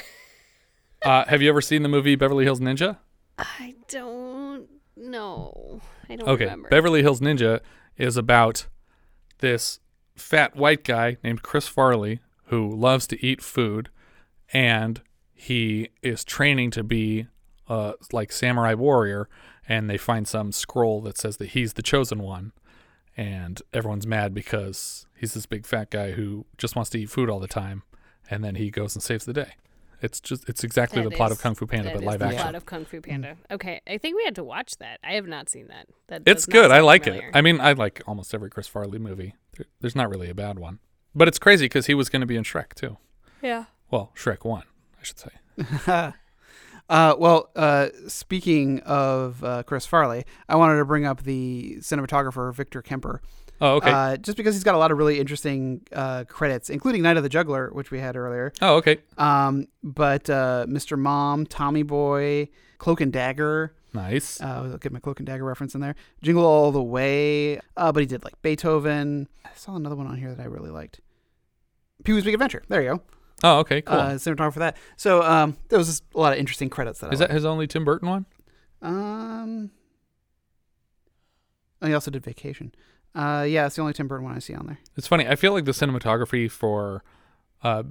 uh, have you ever seen the movie Beverly Hills Ninja? I don't know. I don't okay. remember. Okay, Beverly Hills Ninja is about this fat white guy named Chris Farley who loves to eat food, and he is training to be uh, like samurai warrior, and they find some scroll that says that he's the chosen one, and everyone's mad because he's this big fat guy who just wants to eat food all the time, and then he goes and saves the day. It's just it's exactly that the is, plot of Kung Fu Panda, but live the action. The plot of Kung Fu Panda. Okay, I think we had to watch that. I have not seen that. That it's good. I like familiar. it. I mean, I like almost every Chris Farley movie. There's not really a bad one. But it's crazy because he was going to be in Shrek, too. Yeah. Well, Shrek one, I should say. uh, well, uh, speaking of uh, Chris Farley, I wanted to bring up the cinematographer, Victor Kemper. Oh, okay. Uh, just because he's got a lot of really interesting uh, credits, including Night of the Juggler, which we had earlier. Oh, okay. Um, but uh, Mister Mom, Tommy Boy, Cloak and Dagger. Nice. Uh, I'll get my Cloak and Dagger reference in there. Jingle All the Way. Uh, but he did like Beethoven. I saw another one on here that I really liked. Pee-wee's Big Adventure. There you go. Oh, okay. Cool. Uh, cinematographer for that. So um, there was just a lot of interesting credits that. Is I that liked. His only Tim Burton one? Um. And he also did Vacation. Uh, yeah, it's the only Tim Burton one I see on there. It's funny. I feel like the cinematography for uh,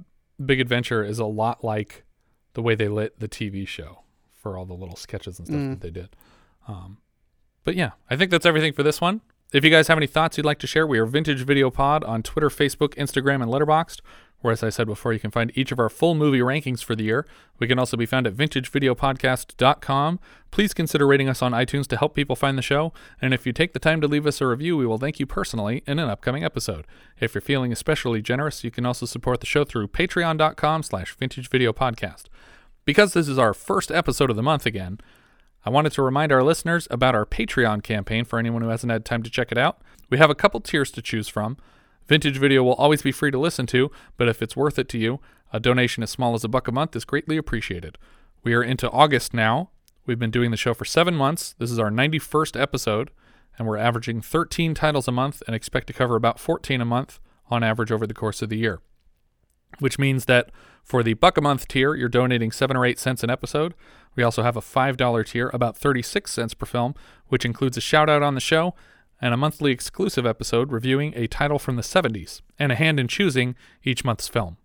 Big Adventure is a lot like the way they lit the T V show for all the little sketches and stuff mm. that they did. Um, but yeah, I think that's everything for this one. If you guys have any thoughts you'd like to share, we are Vintage Video Pod on Twitter, Facebook, Instagram, and Letterboxd, where, as I said before, you can find each of our full movie rankings for the year. We can also be found at vintage video podcast dot com. Please consider rating us on iTunes to help people find the show. And if you take the time to leave us a review, we will thank you personally in an upcoming episode. If you're feeling especially generous, you can also support the show through patreon dot com slash vintage video podcast. Because this is our first episode of the month again, I wanted to remind our listeners about our Patreon campaign for anyone who hasn't had time to check it out. We have a couple tiers to choose from. Vintage Video will always be free to listen to, but if it's worth it to you, a donation as small as a buck a month is greatly appreciated. We are into August now. We've been doing the show for seven months. This is our ninety-first episode, and we're averaging thirteen titles a month and expect to cover about fourteen a month on average over the course of the year, which means that for the buck a month tier, you're donating seven or eight cents an episode. We also have a five dollar tier, about thirty-six cents per film, which includes a shout out on the show, and a monthly exclusive episode reviewing a title from the seventies, and a hand in choosing each month's film.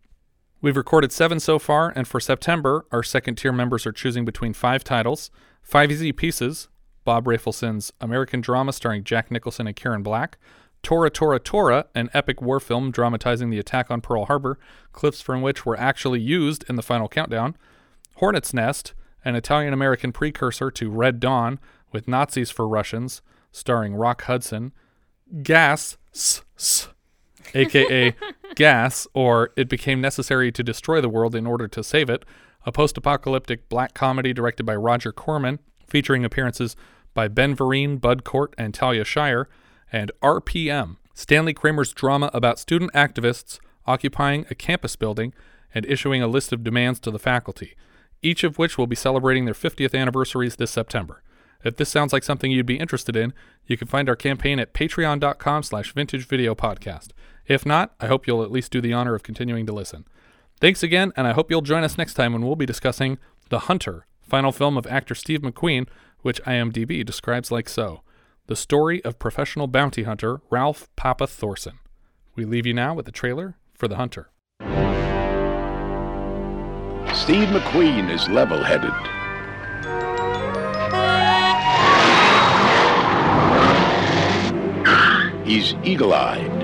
We've recorded seven so far, and for September, our second-tier members are choosing between five titles: Five Easy Pieces, Bob Rafelson's American drama starring Jack Nicholson and Karen Black; Tora Tora Tora, an epic war film dramatizing the attack on Pearl Harbor, clips from which were actually used in The Final Countdown; Hornet's Nest, an Italian-American precursor to Red Dawn with Nazis for Russians, starring Rock Hudson; Gas, s, s, a k a. Gas, or It Became Necessary to Destroy the World in Order to Save It, a post-apocalyptic black comedy directed by Roger Corman, featuring appearances by Ben Vereen, Bud Cort, and Talia Shire; and R P M, Stanley Kramer's drama about student activists occupying a campus building and issuing a list of demands to the faculty, each of which will be celebrating their fiftieth anniversaries this September. If this sounds like something you'd be interested in, you can find our campaign at patreon dot com slash vintage video podcast. If not, I hope you'll at least do the honor of continuing to listen. Thanks again, and I hope you'll join us next time when we'll be discussing The Hunter Final film of actor Steve McQueen, which I M D B describes like so. The story of professional bounty hunter Ralph Papa Thorson. We leave you now with the trailer for The Hunter. Steve McQueen is level-headed. He's eagle-eyed,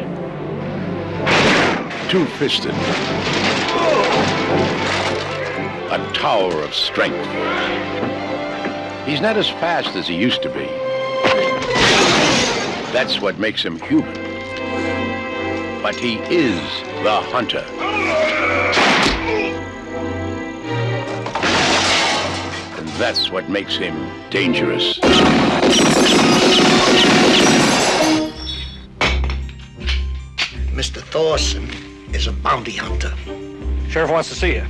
two-fisted, a tower of strength. He's not as fast as he used to be. That's what makes him human. But he is the hunter. And that's what makes him dangerous. Mister Thorson is a bounty hunter. Sheriff wants to see you.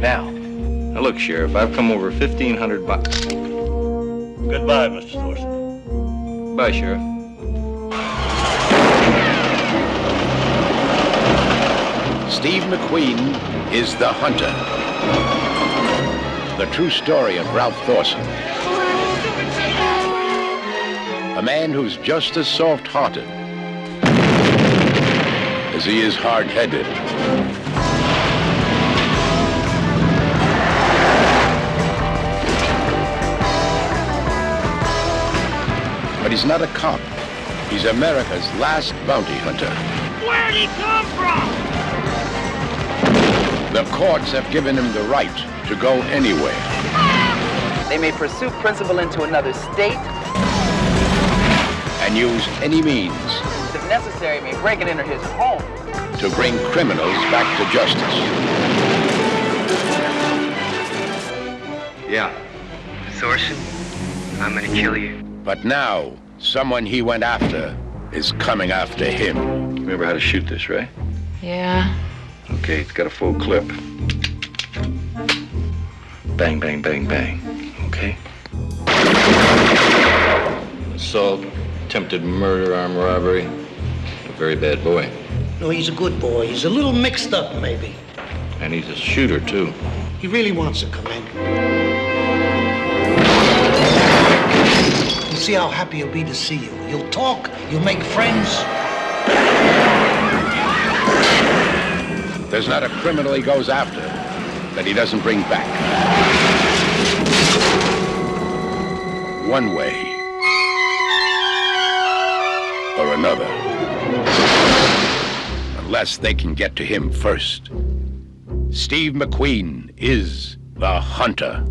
Now. Now look, Sheriff, I've come over fifteen hundred bucks. Goodbye, Mister Thorson. Bye, Sheriff. Steve McQueen is the hunter. The true story of Ralph Thorson. A man who's just as soft-hearted as he is hard-headed. But he's not a cop. He's America's last bounty hunter. Where'd he come from? The courts have given him the right to go anywhere. They may pursue principal into another state. And use any means. If necessary, may break and enter his home. To bring criminals back to justice. Yeah. Thorson, I'm gonna kill you. But now, someone he went after is coming after him. You remember how to shoot this, right? Yeah. Okay, it's got a full clip. Bang, bang, bang, bang. Okay. Assault, attempted murder, armed robbery. A very bad boy. No, he's a good boy. He's a little mixed up, maybe. And he's a shooter, too. He really wants to come in. You see how happy he'll be to see you. You'll talk, you'll make friends. There's not a criminal he goes after that he doesn't bring back. One way or another. Unless they can get to him first. Steve McQueen is the hunter.